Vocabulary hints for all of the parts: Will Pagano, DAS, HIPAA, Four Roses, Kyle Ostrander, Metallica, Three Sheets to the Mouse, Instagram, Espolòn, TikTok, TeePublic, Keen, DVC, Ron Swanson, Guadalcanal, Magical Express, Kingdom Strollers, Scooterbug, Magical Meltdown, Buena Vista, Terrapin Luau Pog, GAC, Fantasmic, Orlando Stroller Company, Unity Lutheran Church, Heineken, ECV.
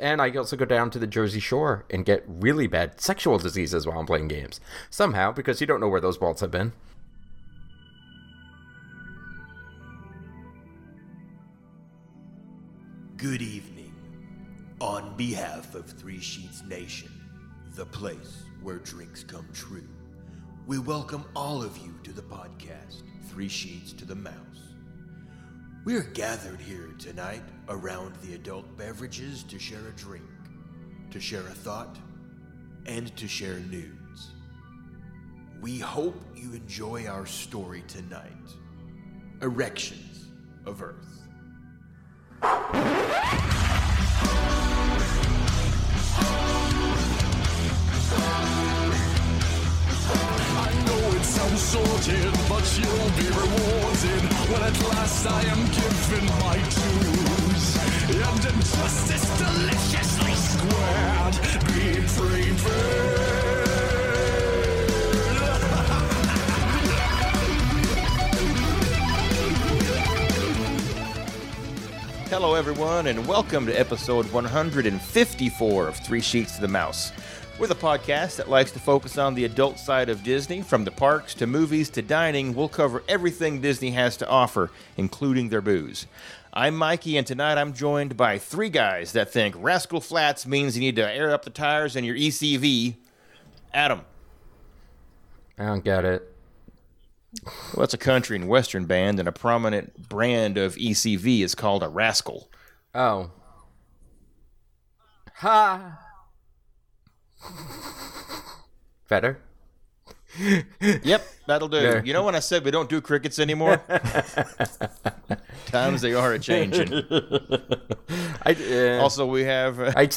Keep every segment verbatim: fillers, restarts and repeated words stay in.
And I also go down to the Jersey Shore and get really bad sexual diseases while I'm playing games. Somehow, because you don't know where those balls have been. Good evening. On behalf of Three Sheets Nation, the place where drinks come true, we welcome all of you to the podcast, Three Sheets to the Mouse. We're gathered here tonight around the adult beverages to share a drink, to share a thought, and to share nudes. We hope you enjoy our story tonight. Erections of Earth. I know it sounds sorted, but you'll be rewarded when at last I am given my dues, and injustice deliciously squared. Be prepared. Hello everyone, and welcome to episode one hundred fifty-four of Three Sheets to the Mouse. We're the podcast that likes to focus on the adult side of Disney. From the parks to movies to dining, we'll cover everything Disney has to offer, including their booze. I'm Mikey, and tonight I'm joined by three guys that think Rascal Flats means you need to air up the tires and your E C V. Adam. I don't get it. Well, it's a country and western band, and a prominent brand of E C V is called a Rascal. Oh. Ha! Better? Yep, that'll do. There. You know when I said we don't do crickets anymore? Times they are a-changing. I, uh, also, we have... Uh, I,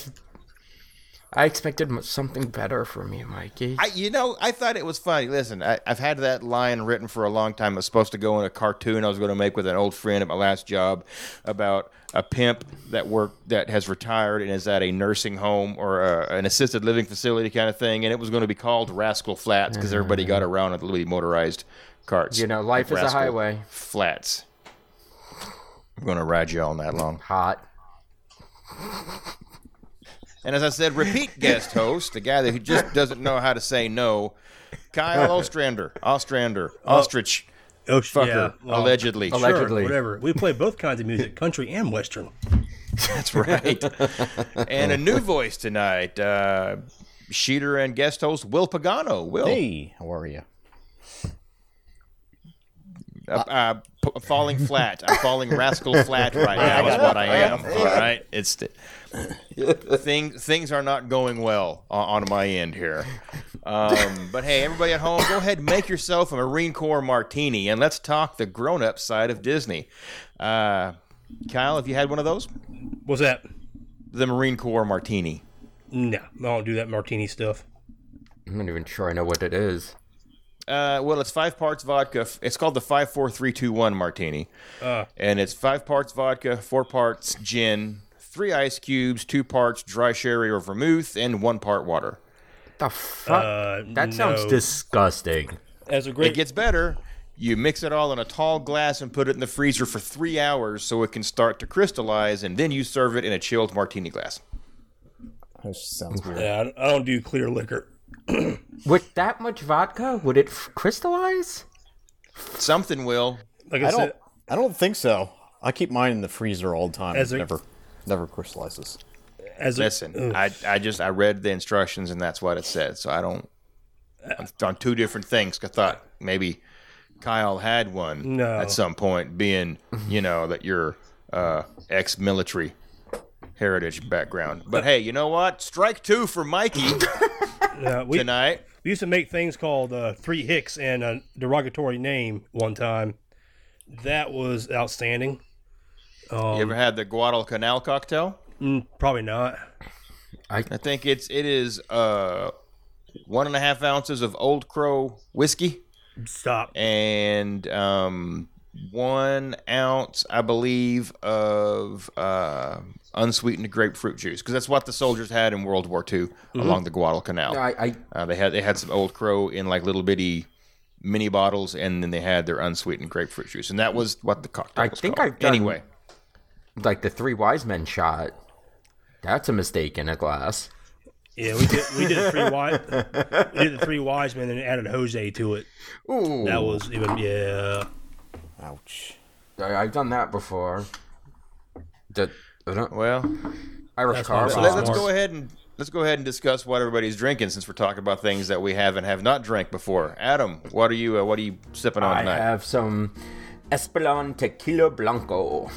I expected something better from you, Mikey. I, you know, I thought it was funny. Listen, I, I've had that line written for a long time. It was supposed to go in a cartoon I was going to make with an old friend at my last job about... a pimp that worked that has retired and is at a nursing home or a, an assisted living facility kind of thing, and it was going to be called Rascal Flats because everybody got around with really motorized carts. You know, life is a highway. Flats. I'm going to ride you all night long. Hot. And as I said, repeat guest host, the guy that who just doesn't know how to say no, Kyle Ostrander, Ostrander, Ostrich. Oh, fucker. Yeah, well, allegedly. Sure, allegedly. Whatever. We play both kinds of music, country and western. That's right. And a new voice tonight, uh, Sheeter and guest host Will Pagano. Will. Hey, how are you? Uh, uh, p- falling flat. I'm falling rascal flat right now is what I am. All right. It's th- things, things are not going well on, on my end here. Um, but hey, everybody at home, go ahead and make yourself a Marine Corps martini, and let's talk the grown-up side of Disney. Uh, Kyle, have you had one of those? What's that? The Marine Corps martini. No, I don't do that martini stuff. I'm not even sure I know what it is. Uh, well, it's five parts vodka. It's called the five four three two one martini. Uh, and it's five parts vodka, four parts gin, three ice cubes, two parts dry sherry or vermouth, and one part water. The fuck? Uh, that sounds no. disgusting. As a great- it gets better. You mix it all in a tall glass and put it in the freezer for three hours so it can start to crystallize, and then you serve it in a chilled martini glass. That sounds weird. Yeah, I don't do clear liquor. With that much vodka, would it f- crystallize? Something will. Like I, I said, don't. I don't think so. I keep mine in the freezer all the time. As a, never, never crystallizes. As a, Listen, I, I just I read the instructions and that's what it said. So I don't. I'm on two different things. I thought maybe Kyle had one no. at some point, being you know that you're uh, ex-military heritage background. But hey, you know what? Strike two for Mikey. Uh, we, tonight we used to make things called uh, three hicks and a derogatory name one time. That was outstanding. Um, you ever had the Guadalcanal cocktail? Mm, probably not. I, I think it's it is uh, one and a half ounces of Old Crow whiskey. Stop. And um, one ounce, I believe, of uh, unsweetened grapefruit juice, because that's what the soldiers had in World War Two mm-hmm. along the Guadalcanal. No, I, I, uh, they had they had some Old Crow in like little bitty mini bottles, and then they had their unsweetened grapefruit juice, and that was what the cocktail I was think called. I've done, anyway, like the Three Wise Men shot. That's a mistake in a glass. Yeah, we did we did a three wise we did the three wise men and added Jose to it. Ooh. That was even yeah. Ouch. I, I've done that before. That well Irish car. So let's go ahead and let's go ahead and discuss what everybody's drinking, since we're talking about things that we have and have not drank before. Adam, what are you uh, what are you sipping on I tonight? I have some Espolòn Tequila Blanco.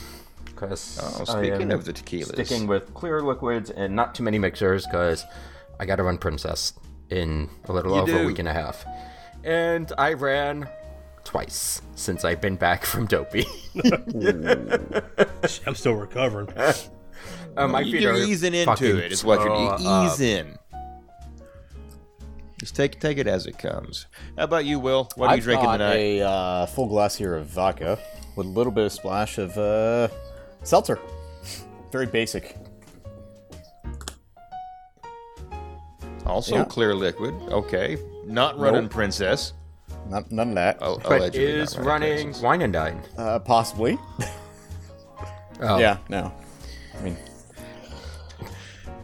Because oh, speaking of the tequilas, sticking with clear liquids and not too many mixers, because I got to run Princess in a little you over do. a week and a half, and I ran twice since I've been back from Dopey. I'm still recovering. um, well, you are easing into it. It's what you ease in. Just take take it as it comes. How about you, Will? What are I've you drinking tonight? A uh, full glass here of vodka with a little bit of splash of. Uh, Seltzer. Very basic. Also yeah. clear liquid. Okay. Not running nope. Princess. Not, none of that. O- but is running, running Wine and Dine. Uh, possibly. oh. Yeah, no. I mean.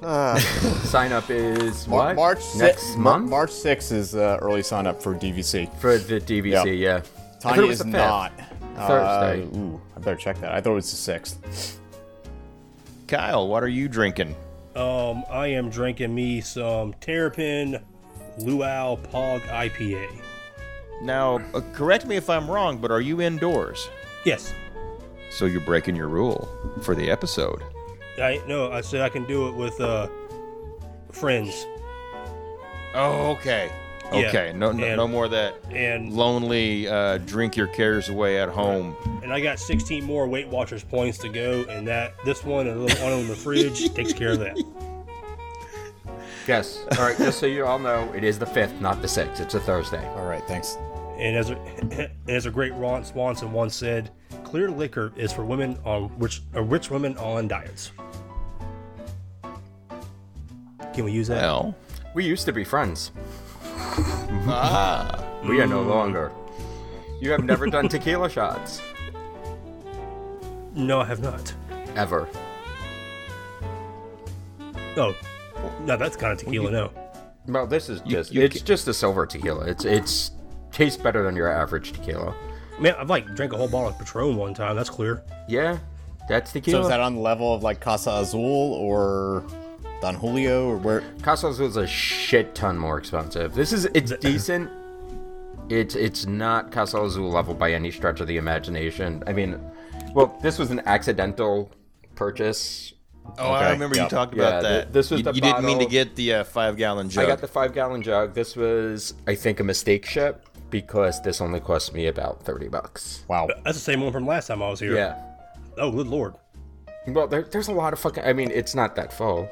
Uh, sign up is what? March next month? March sixth is uh, early sign up for D V C. For the D V C, yep. yeah. Tiny is not. Thursday. Uh, ooh, I better check that. I thought it was the sixth. Kyle, what are you drinking? Um, I am drinking me some Terrapin Luau Pog I P A. Now, uh, correct me if I'm wrong, but are you indoors? Yes. So you're breaking your rule for the episode. I no, I said I can do it with uh, friends. Oh, okay. Okay, yeah, no, no, and, no more of that and, lonely uh, drink your cares away at home. And I got sixteen more Weight Watchers points to go, and that this one and the little one on the fridge takes care of that. Yes. All right. Just so you all know, it is the fifth, not the sixth. It's a Thursday. All right. Thanks. And as a, as a great Ron Swanson once said, "Clear liquor is for women on which uh, rich women on diets." Can we use that? Well, we used to be friends. Ah, we are no longer. You have never done tequila shots. No, I have not. Ever. Oh, no, that's kind of tequila, well, you, no. Well, this is just, you, you, it's just a silver tequila. It's, it's, tastes better than your average tequila. Man, I've like drank a whole bottle of Patron one time. That's clear. Yeah, that's tequila. So is that on the level of like Casa Azul or... Don Julio or where? Casa's was a shit ton more expensive. This is it's decent. It's it's not Casa Azul level by any stretch of the imagination. I mean, well, this was an accidental purchase. Oh, okay. I remember yep. you talked about yeah, that. Th- this was you, the you bottle. Didn't mean to get the uh, five gallon jug. I got the five gallon jug. This was, I think, a mistake ship because this only cost me about thirty bucks. Wow, that's the same one from last time I was here. Yeah. Oh, good lord. Well, there, there's a lot of fucking. I mean, it's not that full.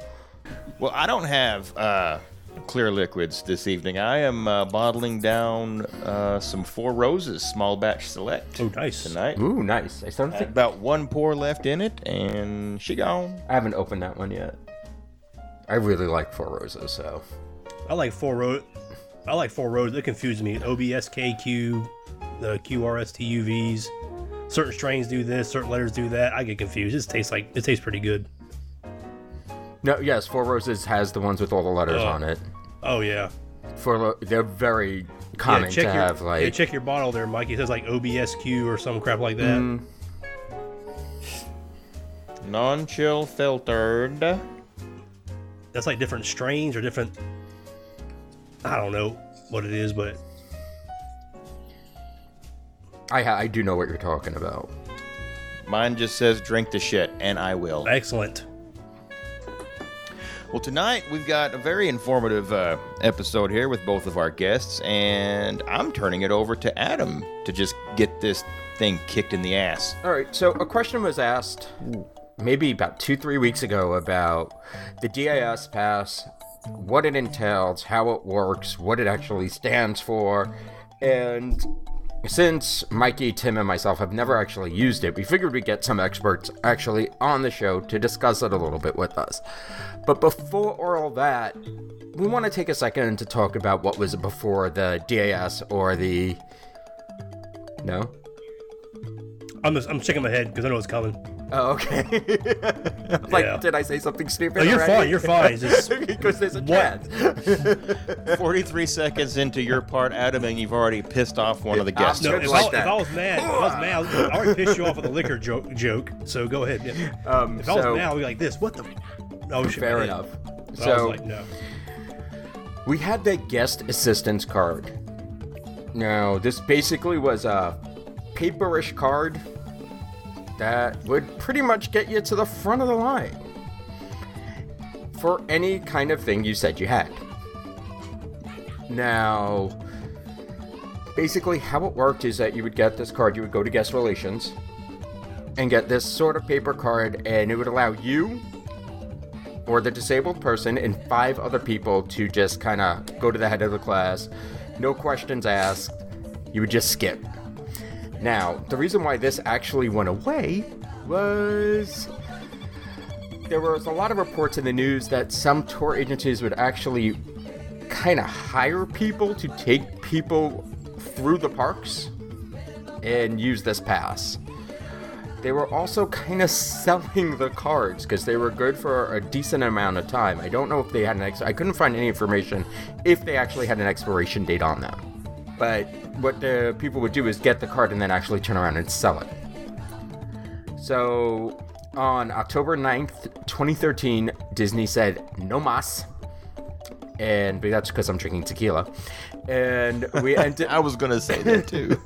Well, I don't have uh, clear liquids this evening. I am uh, bottling down uh, some Four Roses small batch select. Oh, nice. Tonight. Ooh, nice. I still think about one pour left in it, and she gone. I haven't opened that one yet. I really like Four Roses, so. I like Four Roses. I like Four Roses. It confuses me. O B S K Q, the Q R S T U Vs. Certain strains do this. Certain letters do that. I get confused. It tastes like it tastes pretty good. No, yes, Four Roses has the ones with all the letters uh, on it. Oh, yeah. For, they're very common yeah, to your, have, like... Yeah, check your bottle there, Mike. It says, like, O B S Q or some crap like that. Mm. Non-chill filtered. That's, like, different strains or different... I don't know what it is, but... I I do know what you're talking about. Mine just says, drink the shit, and I will. Excellent. Well, tonight we've got a very informative uh, episode here with both of our guests, and I'm turning it over to Adam to just get this thing kicked in the ass. All right, so a question was asked maybe about two, three weeks ago about the D A S pass, what it entails, how it works, what it actually stands for, and since Mikey, Tim, and myself have never actually used it, we figured we'd get some experts actually on the show to discuss it a little bit with us. But before all that, we want to take a second to talk about what was before the D A S or the... No? I'm just, I'm shaking my head because I know it's coming. Oh, okay. I'm like, yeah. Did I say something stupid? No, you're already? fine. You're fine. Because there's a chance. forty-three seconds into your part, Adam, and you've already pissed off one of the guests. No, if, like I, that. if I was mad, if I was mad, I already pissed you off with a liquor joke. joke so go ahead. Yeah. Um, if I was so, mad, I'd be like this. What the? Oh, shit. Fair enough. So, so I was like, no. We had the guest assistance card. No, this basically was a paperish card that would pretty much get you to the front of the line for any kind of thing you said you had. Now, basically how it worked is that you would get this card, you would go to guest relations and get this sort of paper card, and it would allow you or the disabled person and five other people to just kind of go to the head of the class. No questions asked. You would just skip. Now, the reason why this actually went away was there was a lot of reports in the news that some tour agencies would actually kind of hire people to take people through the parks and use this pass. They were also kind of selling the cards because they were good for a decent amount of time. I don't know if they had an ex- I couldn't find any information if they actually had an expiration date on them. But what the people would do is get the card and then actually turn around and sell it. So on October ninth, twenty thirteen, Disney said, no mas. And but that's because I'm drinking tequila. And we ended. I was gonna say that too.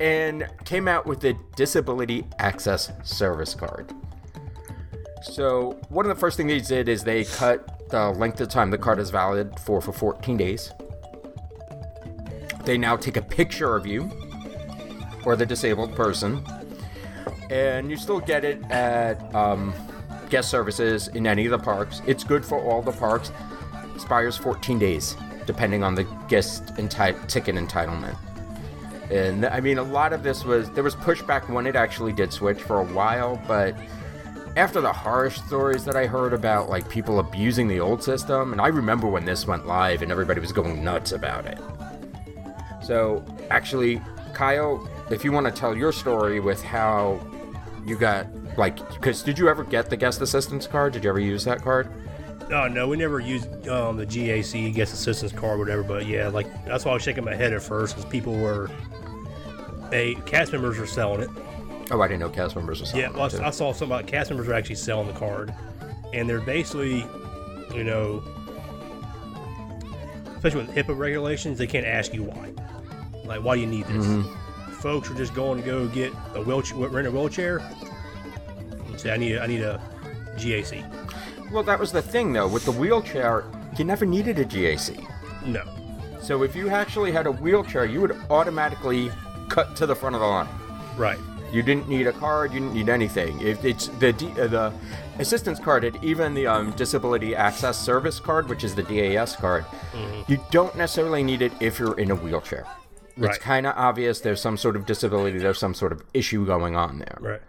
And came out with the Disability Access Service Card. So one of the first things they did is they cut the length of time the card is valid for for fourteen days. They now take a picture of you or the disabled person, and you still get it at um, guest services in any of the parks. It's good for all the parks. Expires fourteen days, depending on the guest enti- ticket entitlement. And I mean, a lot of this was, there was pushback when it actually did switch for a while, but after the horror stories that I heard about, like, people abusing the old system, and I remember when this went live and everybody was going nuts about it. So, actually, Kyle, if you want to tell your story with how you got, like, because did you ever get the guest assistance card? Did you ever use that card? Oh, no, we never used um, the G A C, guest assistance card, whatever, but yeah, like, that's why I was shaking my head at first, because people were, they, cast members were selling it. Oh, I didn't know cast members were selling it. Yeah, well, I, I saw something about cast members were actually selling the card, and they're basically, you know, especially with HIPAA regulations, they can't ask you why. Like, why do you need this? Mm-hmm. Folks are just going to go get a wheelchair, rent a wheelchair, and say, I need a, I need a G A C. Well, that was the thing, though. With the wheelchair, you never needed a G A C. No. So if you actually had a wheelchair, you would automatically cut to the front of the line. Right. You didn't need a card. You didn't need anything. If it's the D, uh, the assistance card, and even the um, Disability Access Service card, which is the D A S card, mm-hmm. You don't necessarily need it if you're in a wheelchair. Right. It's kind of obvious there's some sort of disability. There's some sort of issue going on there. Right.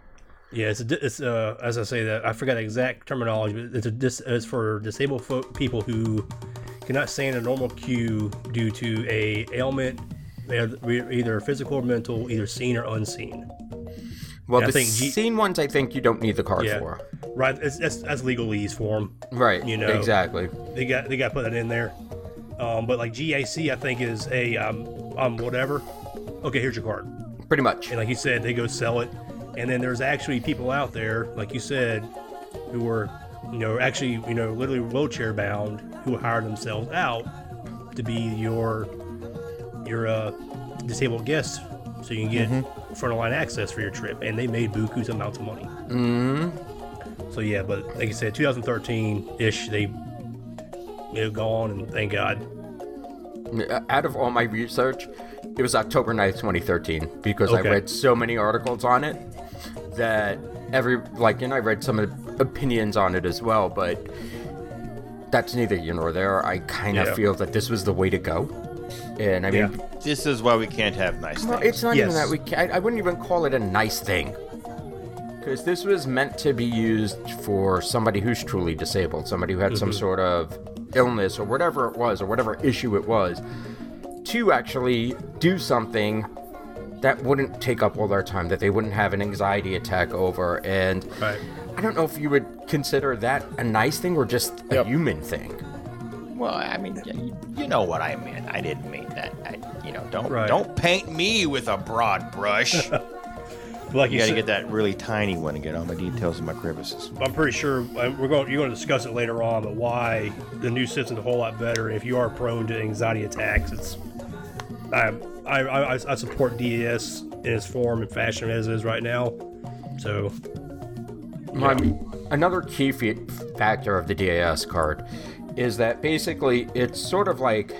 Yeah, it's, a, it's uh, as I say that, I forgot the exact terminology, but it's, a dis, it's for disabled folk, people who cannot stand a normal queue due to a ailment, either physical or mental, either seen or unseen. Well, and the think G- seen ones, I think you don't need the card yeah, for. Right, it's, that's, that's legalese for them. Right, you know, exactly. They got they got to put that in there. Um, but like G A C, I think is, hey, I'm, I'm whatever. Okay, here's your card. Pretty much. And like you said, they go sell it. And then there's actually people out there, like you said, who were, you know, actually, you know, literally wheelchair bound, who hired themselves out to be your your uh, disabled guest, so you can get mm-hmm. front of line access for your trip. And they made bukus amounts of money. Mm-hmm. So yeah, but like I said, twenty thirteen ish, they you know gone, and thank God. Out of all my research, it was October ninth, twenty thirteen, because okay. I read so many articles on it. That every, like, and I read some opinions on it as well, but that's neither here nor there. I kind of yeah. feel that this was the way to go, and I mean, yeah. this is why we can't have nice things. Well, it's not yes. even that we can't. I wouldn't even call it a nice thing, because this was meant to be used for somebody who's truly disabled, somebody who had mm-hmm. some sort of illness or whatever it was, or whatever issue it was, to actually do something that wouldn't take up all their time, that they wouldn't have an anxiety attack over. And right. I don't know if you would consider that a nice thing or just a yep. human thing. Well, I mean, you know what I meant. I didn't mean that. I, you know, don't right. don't paint me with a broad brush. Like you, you got to get that really tiny one to get all the details of my crevices. I'm pretty sure we're going. You're going to discuss it later on, but why the new system's a whole lot better. If you are prone to anxiety attacks, it's I I, I, I support D A S in its form and fashion as it is right now. So, my, yeah. another key factor of the D A S card is that basically it's sort of like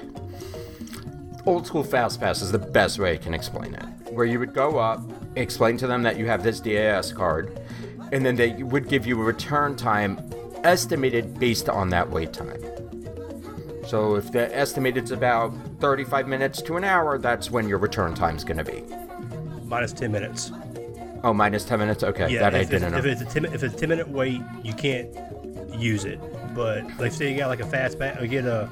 old school Fastpass is the best way I can explain it, where you would go up, explain to them that you have this D A S card, and then they would give you a return time estimated based on that wait time. So if the estimated's about thirty-five minutes to an hour, that's when your return time's going to be. Minus ten minutes. Oh, minus ten minutes? Okay, yeah, that if, I didn't if, know. If it's, a ten, if it's a ten-minute wait, you can't use it. But like, say you got like a fast back, you get a,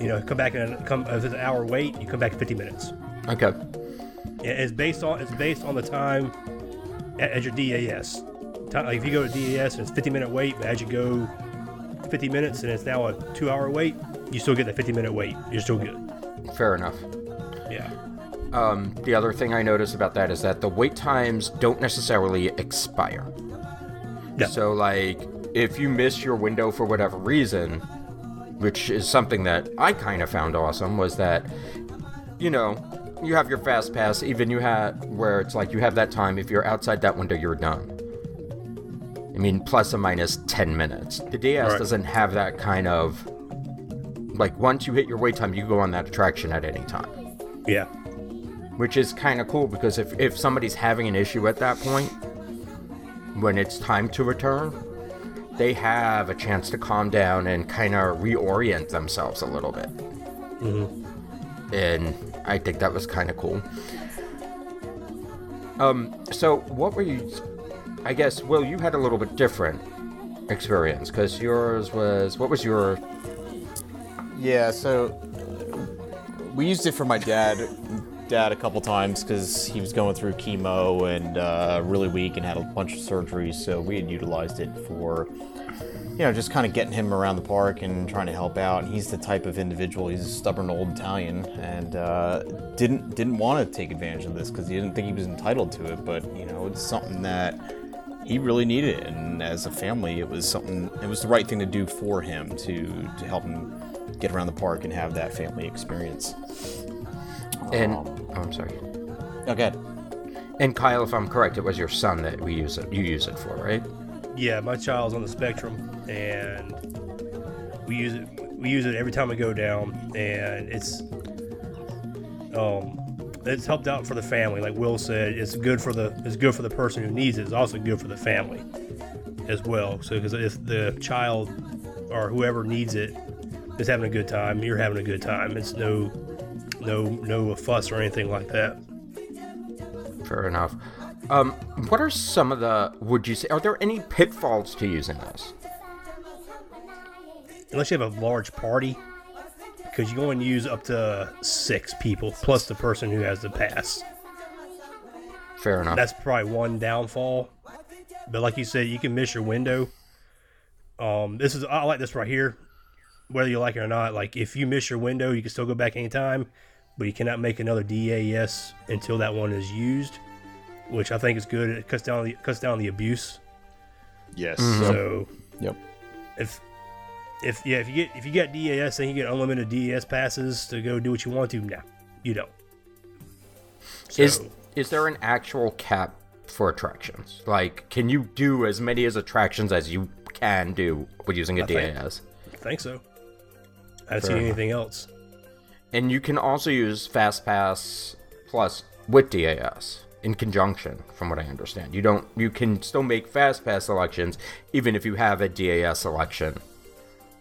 you know, come back and come if it's an hour wait, you come back in fifty minutes. Okay. It's based on it's based on the time as your D A S. Like if you go to D A S and it's fifty minute wait, but as you go fifty minutes and it's now a two hour wait, you still get that fifty minute wait. You're still good. Fair enough. Yeah. Um, the other thing I noticed about that is that the wait times don't necessarily expire. No. So like if you miss your window for whatever reason, which is something that I kind of found awesome, was that, you know, you have your fast pass, even you have where it's like you have that time. If you're outside that window, you're done. I mean, plus or minus ten minutes. The D S right. doesn't have that kind of, like, once you hit your wait time, you go on that attraction at any time. Yeah. Which is kind of cool, because if, if somebody's having an issue at that point, when it's time to return, they have a chance to calm down and kind of reorient themselves a little bit. Mm-hmm. And I think that was kind of cool. Um, so what were you, I guess, Will, you had a little bit different experience, because yours was, what was your? Yeah, so we used it for my dad, dad a couple times, because he was going through chemo and uh, really weak and had a bunch of surgeries, so we had utilized it for, you know, just kind of getting him around the park and trying to help out. And he's the type of individual, he's a stubborn old Italian, and uh, didn't didn't want to take advantage of this because he didn't think he was entitled to it, but, you know, it's something that he really needed it. And as a family, it was something, it was the right thing to do for him to, to help him get around the park and have that family experience. And, um, oh, I'm sorry. Okay. And Kyle, if I'm correct, it was your son that we use it, you use it for, right? Yeah, my child's on the spectrum, and we use it. We use it every time we go down, and it's um, it's helped out for the family. Like Will said, it's good for the it's good for the person who needs it. It's also good for the family as well. So because if the child or whoever needs it is having a good time, you're having a good time. It's no no no fuss or anything like that. Fair enough. Um, what are some of the, would you say, are there any pitfalls to using this? Unless you have a large party, because you only use up to six people, plus the person who has the pass. Fair enough. That's probably one downfall. But like you said, you can miss your window. Um, this is, I like this right here, whether you like it or not. Like, if you miss your window, you can still go back anytime, but you cannot make another D A S until that one is used, which I think is good. It cuts down the cuts down the abuse. Yes. Mm-hmm. So, yep. If if yeah, if you get if you get D A S, then you get unlimited D A S passes to go do what you want to. Nah, you don't. So, is is there an actual cap for attractions? Like, can you do as many as attractions as you can do with using a I D A S? Think, I think so. I don't see anything else. And you can also use Fastpass Plus with D A S. In conjunction, from what I understand. You don't you can still make FastPass selections even if you have a D A S selection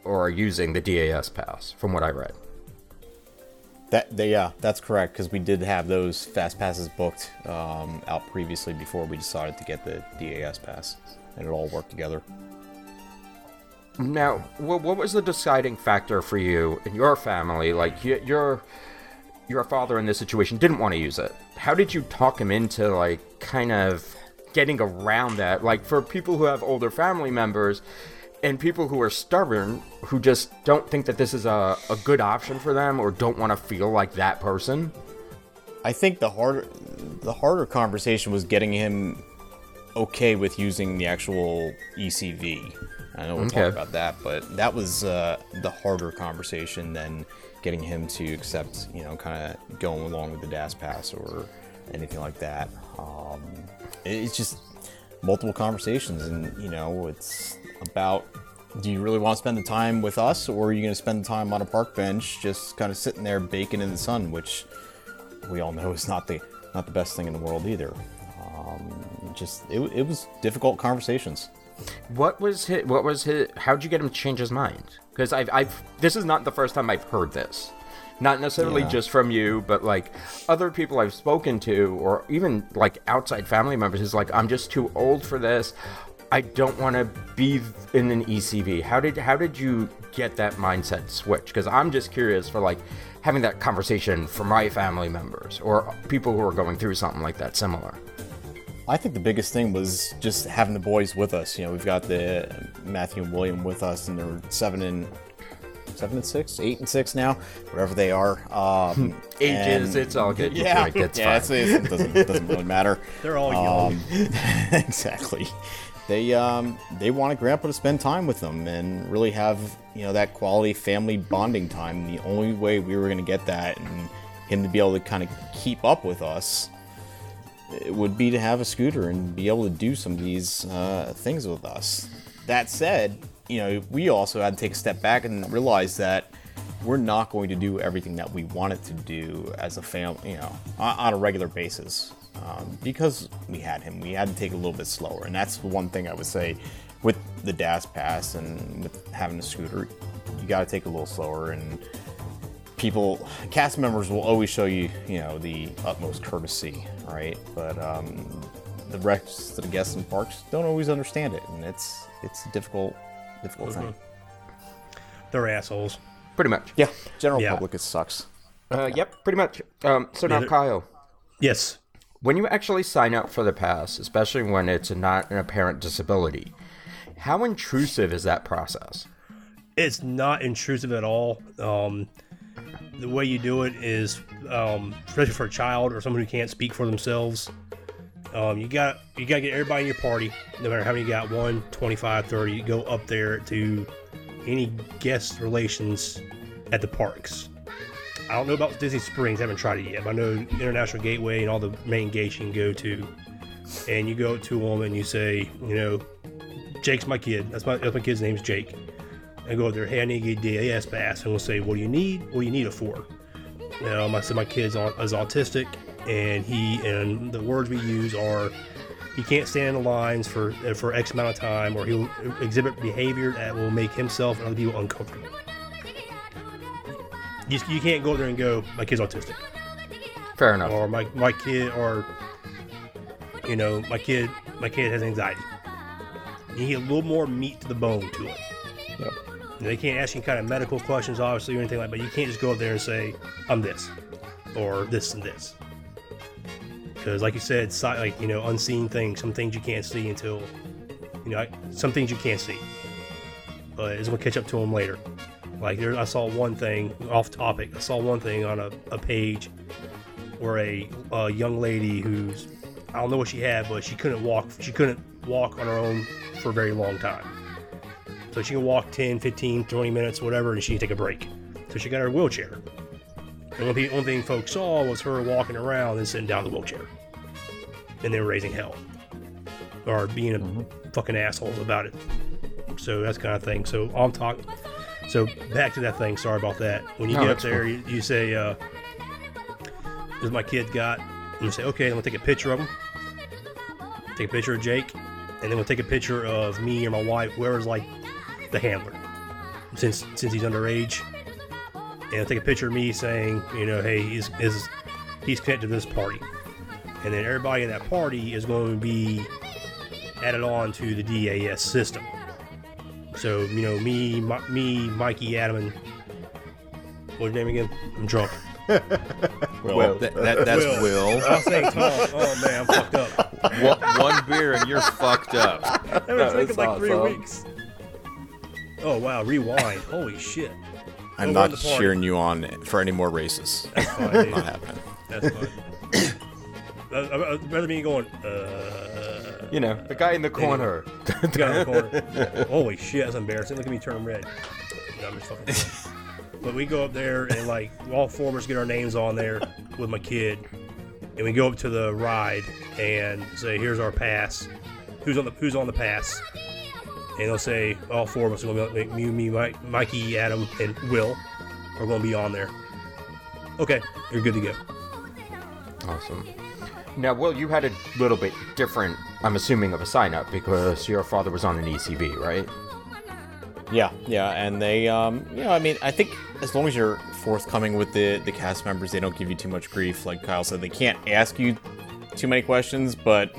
or are using the D A S pass, from what I read. That they, yeah, that's correct, because we did have those FastPasses booked um, out previously before we decided to get the D A S pass, and it all worked together. Now, what was the deciding factor for you and your family? Like, you're... your father in this situation didn't want to use it. How did you talk him into, like, kind of getting around that? Like, for people who have older family members and people who are stubborn, who just don't think that this is a, a good option for them or don't want to feel like that person. I think the harder, the harder conversation was getting him okay with using the actual E C V. I know we'll okay. talk about that, but that was uh, the harder conversation than getting him to accept, you know, kind of going along with the D A S pass or anything like that. Um, it's just multiple conversations, and, you know, it's about, do you really want to spend the time with us, or are you going to spend the time on a park bench just kind of sitting there baking in the sun, which we all know is not the not the best thing in the world either. Um, just it, it was difficult conversations. What was his, what was his, how'd you get him to change his mind? Because I've, I've, this is not the first time I've heard this. Not necessarily yeah. just from you, but, like, other people I've spoken to, or even, like, outside family members, is like, I'm just too old for this. I don't want to be in an E C V. How did, how did you get that mindset switch? Because I'm just curious for, like, having that conversation for my family members or people who are going through something like that similar. I think the biggest thing was just having the boys with us. You know, we've got the Matthew and William with us, and they're seven and seven and six, eight and six now, whatever they are. Um, Ages, and, it's all good. Yeah, right, that's yeah, fine. It's, it doesn't, doesn't really matter. They're all young. Um, exactly. They um, they wanted Grandpa to spend time with them and really have, you know, that quality family bonding time. And the only way we were going to get that and him to be able to kind of keep up with us, it would be to have a scooter and be able to do some of these uh, things with us. That said, you know, we also had to take a step back and realize that we're not going to do everything that we wanted to do as a family, you know, on, on a regular basis. Um, because we had him, we had to take it a little bit slower. And that's the one thing I would say with the D A S pass and with having a scooter, you got to take it a little slower. And people, cast members will always show you, you know, the utmost courtesy, right? But um, the rest of the guests in parks don't always understand it, and it's it's a difficult, difficult mm-hmm. thing. They're assholes, pretty much. Yeah, general yeah. public, it sucks. Uh, yeah. Yep, pretty much. Um, so now, Neither- Kyle. Yes. When you actually sign up for the pass, especially when it's not an apparent disability, how intrusive is that process? It's not intrusive at all. Um, The way you do it is, um, especially for a child or someone who can't speak for themselves, um, you got you got to get everybody in your party, no matter how many you got, one, twenty-five, thirty, you go up there to any guest relations at the parks. I don't know about Disney Springs, I haven't tried it yet, but I know International Gateway and all the main gates you can go to, and you go to them and you say, you know, Jake's my kid, that's my, that's my kid's name's Jake. I go there, hey, I need a D A S pass, and we'll say, what do you need? What do you need it for? Um, I said my kid's on, is autistic, and he and the words we use are, he can't stand in the lines for for X amount of time, or he'll exhibit behavior that will make himself and other people uncomfortable. You, you can't go there and go, my kid's autistic. Fair enough. Or my my kid, or you know, my kid, my kid has anxiety. You need a little more meat to the bone to it. Yep. They can't ask you kind of medical questions, obviously, or anything like that, but you can't just go up there and say, I'm this, or this and this. Because, like you said, si- like, you know, unseen things, some things you can't see until, you know, I, some things you can't see. But it's going to catch up to them later. Like, there, I saw one thing, off topic, I saw one thing on a, a page where a, a young lady who's, I don't know what she had, but she couldn't walk, she couldn't walk on her own for a very long time. So she can walk ten, fifteen, twenty minutes, whatever, and she can take a break. So she got her wheelchair. And one thing, one thing folks saw was her walking around and sitting down in the wheelchair. And then raising hell. Or being a mm-hmm. fucking assholes about it. So that's kind of thing. So I'm talking. So back to that thing. Sorry about that. When you no, get up there, cool. you, you say, uh, this is my kid got. And you say, okay, I'm going to take a picture of him. Take a picture of Jake. And then we'll take a picture of me or my wife, whoever's like, the handler, since since he's underage, and I'll take a picture of me saying, you know, hey, he's is he's connected to this party, and then everybody in that party is going to be added on to the D A S system. So, you know, me, my, me, Mikey, Adam, and what's your name again? I'm drunk. Well, well that, that, that's Will. Will. I'll say twelve. Oh, man, I'm fucked up. One, one beer and you're fucked up. That would no, take like awesome. three weeks. Oh, wow, rewind. Holy shit. I'm oh, not cheering you on for any more races. That's fine, dude. Not happening. That's fine. I'd rather be going, uh... You know, the guy in the corner. The guy in the corner. Holy shit, that's embarrassing. Look at me turn red. I'm just fucking... But we go up there and, like, all four of us get our names on there with my kid. And we go up to the ride and say, here's our pass. Who's on the Who's on the pass? And they'll say, all four of us are going to be, me, me, Mike, Mikey, Adam, and Will are going to be on there. Okay, you're good to go. Awesome. Now, Will, you had a little bit different, I'm assuming, of a sign-up because your father was on an E C V, right? Yeah, yeah, and they, um, you know, I mean, I think as long as you're forthcoming with the, the cast members, they don't give you too much grief. Like Kyle said, they can't ask you too many questions, but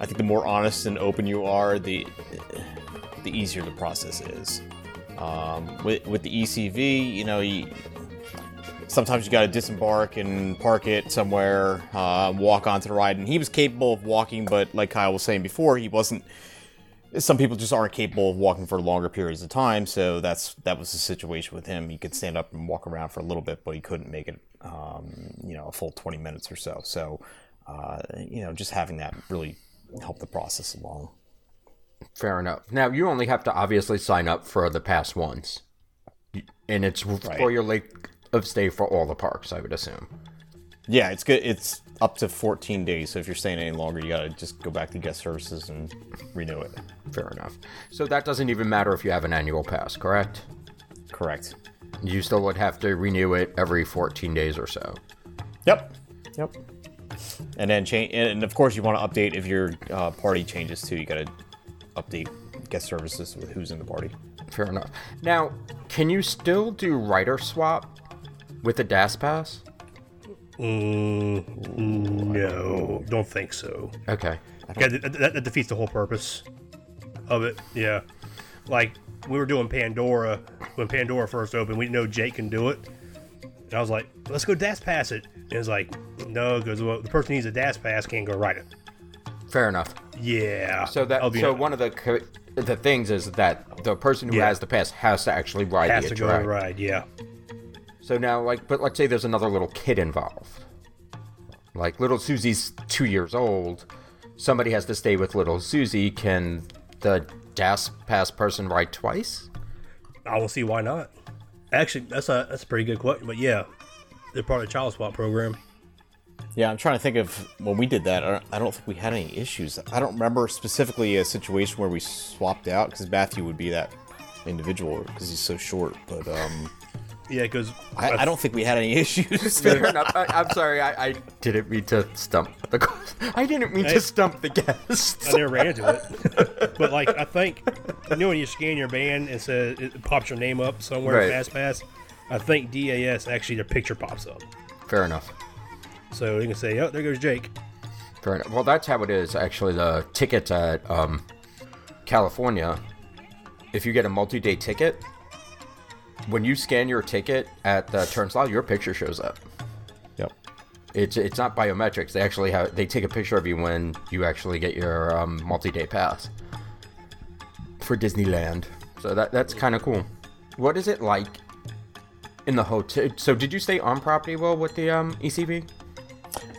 I think the more honest and open you are, the the easier the process is. Um, with with the E C V, you know, you, sometimes you got to disembark and park it somewhere, uh, walk onto the ride, and he was capable of walking, but like Kyle was saying before, he wasn't. Some people just aren't capable of walking for longer periods of time, so that's that was the situation with him. He could stand up and walk around for a little bit, but he couldn't make it, um, you know, a full twenty minutes or so. So, uh, you know, just having that really helped the process along. Fair enough. Now, you only have to obviously sign up for the pass once, and it's right. for your length of stay for all the parks, I would assume. Yeah, it's good. It's up to fourteen days, so if you're staying any longer, you gotta just go back to guest services and renew it. Fair enough. So that doesn't even matter if you have an annual pass, correct? Correct. You still would have to renew it every fourteen days or so. Yep. Yep. And then change, and of course you want to update if your uh, party changes too. You gotta update guest services with who's in the party. Fair enough. Now, can you still do rider swap with a D A S pass? Mm, no, don't think so. Okay. Yeah, that, that, that defeats the whole purpose of it, yeah. Like, we were doing Pandora. When Pandora first opened, we didn't know Jake can do it. And I was like, let's go D A S pass it. And it's like, no, because well, the person who needs a D A S pass can't go ride it. Fair enough. Yeah. So that so nice. One of the co- the things is that the person who yeah. has the pass has to actually ride has the Has to go ride. ride, yeah. So now, like, but let's say there's another little kid involved. Like, little Susie's two years old. Somebody has to stay with little Susie. Can the D A S pass person ride twice? I will see why not. Actually, that's a that's a pretty good question. But yeah, they're part of the child swap program. Yeah, I'm trying to think of when we did that. I don't, I don't think we had any issues. I don't remember specifically a situation where we swapped out because Matthew would be that individual because he's so short. But um. Yeah, because I, I don't think we had any issues. Fair enough. I, I'm sorry, I, I didn't mean to stump the. I didn't mean I, to stump the guests. I never ran into it, but like I think, you know, when you scan your band and says it pops your name up somewhere, right. Fastpass. I think D A S actually their picture pops up. Fair enough. So you can say, oh, there goes Jake. Fair enough. Well, that's how it is actually. The tickets at um, California, if you get a multi-day ticket. When you scan your ticket at the turnstile, your picture shows up. Yep. It's it's not biometrics. They actually have they take a picture of you when you actually get your um, multi-day pass for Disneyland. So that that's kind of cool. What is it like in the hotel? So did you stay on property, Will, with the um, E C V?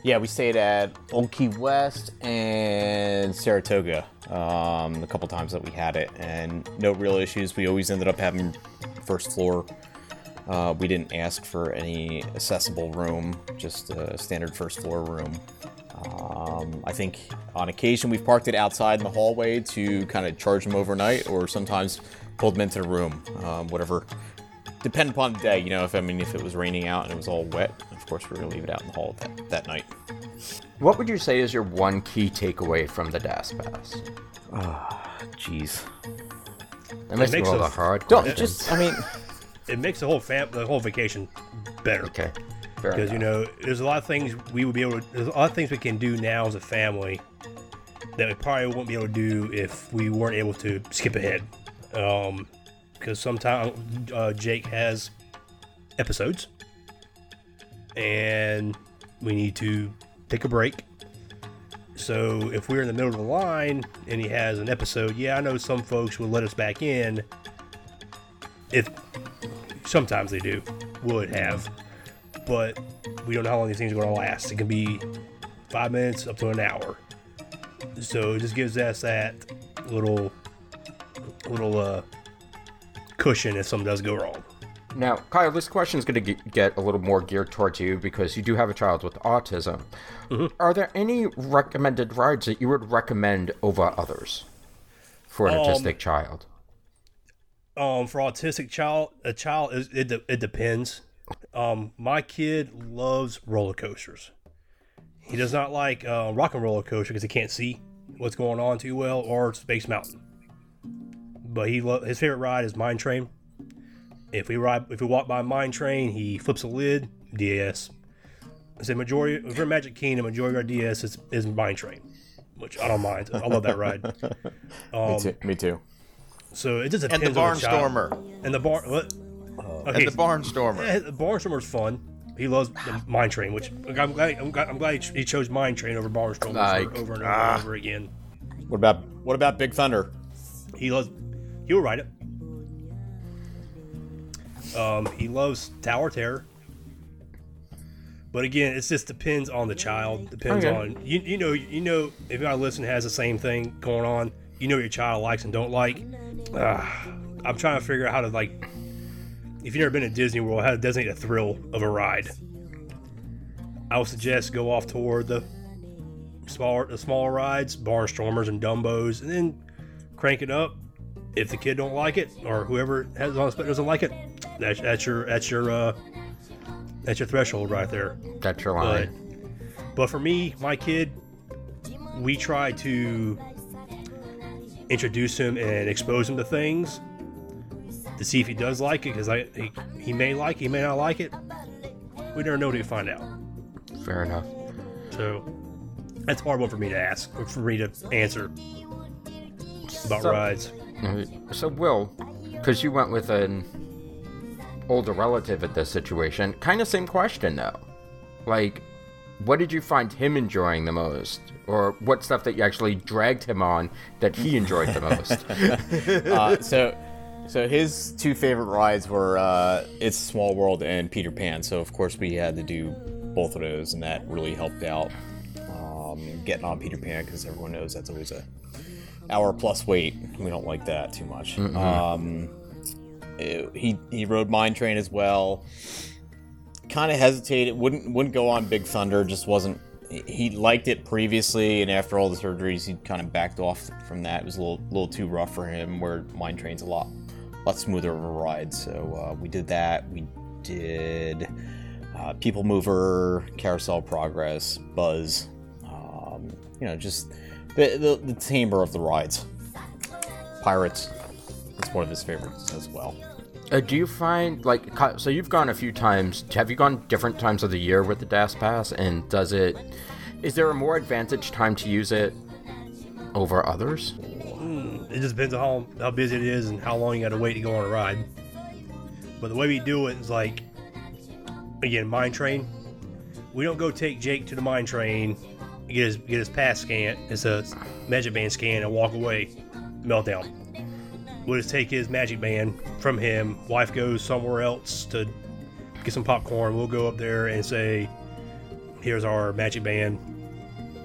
Yeah, we stayed at Old Key West and Saratoga um, a couple times that we had it, and no real issues. We always ended up having first floor. Uh, we didn't ask for any accessible room, just a standard first floor room. Um, I think on occasion we've parked it outside in the hallway to kind of charge them overnight, or sometimes pulled them into the room, um, whatever. Depend upon the day, you know, if I mean, if it was raining out and it was all wet, of course we were going to leave it out in the hall that, that night. What would you say is your one key takeaway from the D A S pass? Ah, oh, jeez. It makes it all the hard questions. Don't just, I mean, it makes the whole fam- the whole vacation better. Okay, fair enough. Because, you know, there's a lot of things we would be able to, there's a lot of things we can do now as a family that we probably wouldn't be able to do if we weren't able to skip ahead. Um, because sometimes uh, Jake has episodes, and we need to take a break. So if we're in the middle of the line and he has an episode, yeah, I know some folks will let us back in. If sometimes they do, would have, but we don't know how long these things are going to last. It can be five minutes up to an hour. So it just gives us that little little uh, cushion if something does go wrong. Now, Kyle, this question is going to get a little more geared towards you because you do have a child with autism. Mm-hmm. Are there any recommended rides that you would recommend over others for an um, autistic child? Um, for autistic child, a child is it, de- it depends. Um, my kid loves roller coasters. He does not like uh, Rock and Roller Coaster because he can't see what's going on too well, or Space Mountain. But he lo- his favorite ride is Mine Train. If we ride, if we walk by Mine Train, he flips a lid. D A S. I said majority for Magic Kingdom, majority of our D S is, is Mine Train, which I don't mind. I love that ride. Um, me too. Me too. So it just depends on the Barnstormer. Child. And the bar. What? Okay. And the Barnstormer. Yeah, the Barnstormer's fun. He loves the Mine Train, which I'm glad. I'm glad, I'm glad he chose Mine Train over Barnstormer like, over, over and over, ah. and over again. What about what about Big Thunder? He loves. He will ride it. Um, he loves Tower Terror, but again, it just depends on the child. Depends okay. on you. You know, you know, if I listen has the same thing going on, you know, what your child likes and don't like. Uh, I'm trying to figure out how to like. If you've never been to Disney World, how to designate a thrill of a ride. I would suggest go off toward the smaller, the smaller rides, Barnstormers and Dumbos, and then crank it up. If the kid don't like it, or whoever has on spec doesn't like it, that's that's your that's your uh, that's your threshold right there. That's your line. But, but for me, my kid, we try to introduce him and expose him to things to see if he does like it, because I he, he may like it, he may not like it. We never know till we find out. Fair enough. So that's a hard one for me to ask, for me to answer about so, rides. So, Will, because you went with an older relative at this situation, kind of same question, though. Like, what did you find him enjoying the most? Or what stuff that you actually dragged him on that he enjoyed the most? uh, so, so his two favorite rides were uh, It's Small World and Peter Pan. So, of course, we had to do both of those, and that really helped out um, getting on Peter Pan, because everyone knows that's always a hour plus wait. We don't like that too much. Mm-hmm. Um, it, he he rode Mine Train as well. Kind of hesitated. Wouldn't wouldn't go on Big Thunder. Just wasn't. He liked it previously, and after all the surgeries, he kind of backed off from that. It was a little little too rough for him. Where Mine Train's a lot lot smoother of a ride. So uh, we did that. We did uh, People Mover, Carousel Progress, Buzz. Um, you know, just. The, the the timbre of the rides. Pirates. It's one of his favorites as well. Uh, do you find, like, so you've gone a few times. Have you gone different times of the year with the D A S Pass? And does it, is there a more advantage time to use it over others? Mm, it just depends on how, how busy it is and how long you got to wait to go on a ride. But the way we do it is, like, again, Mine Train. We don't go take Jake to the Mine Train, get his get his pass scan, it's a magic band scan, and walk away. Meltdown. We'll just take his magic band from him. Wife goes somewhere else to get some popcorn. We'll go up there and say, here's our magic band.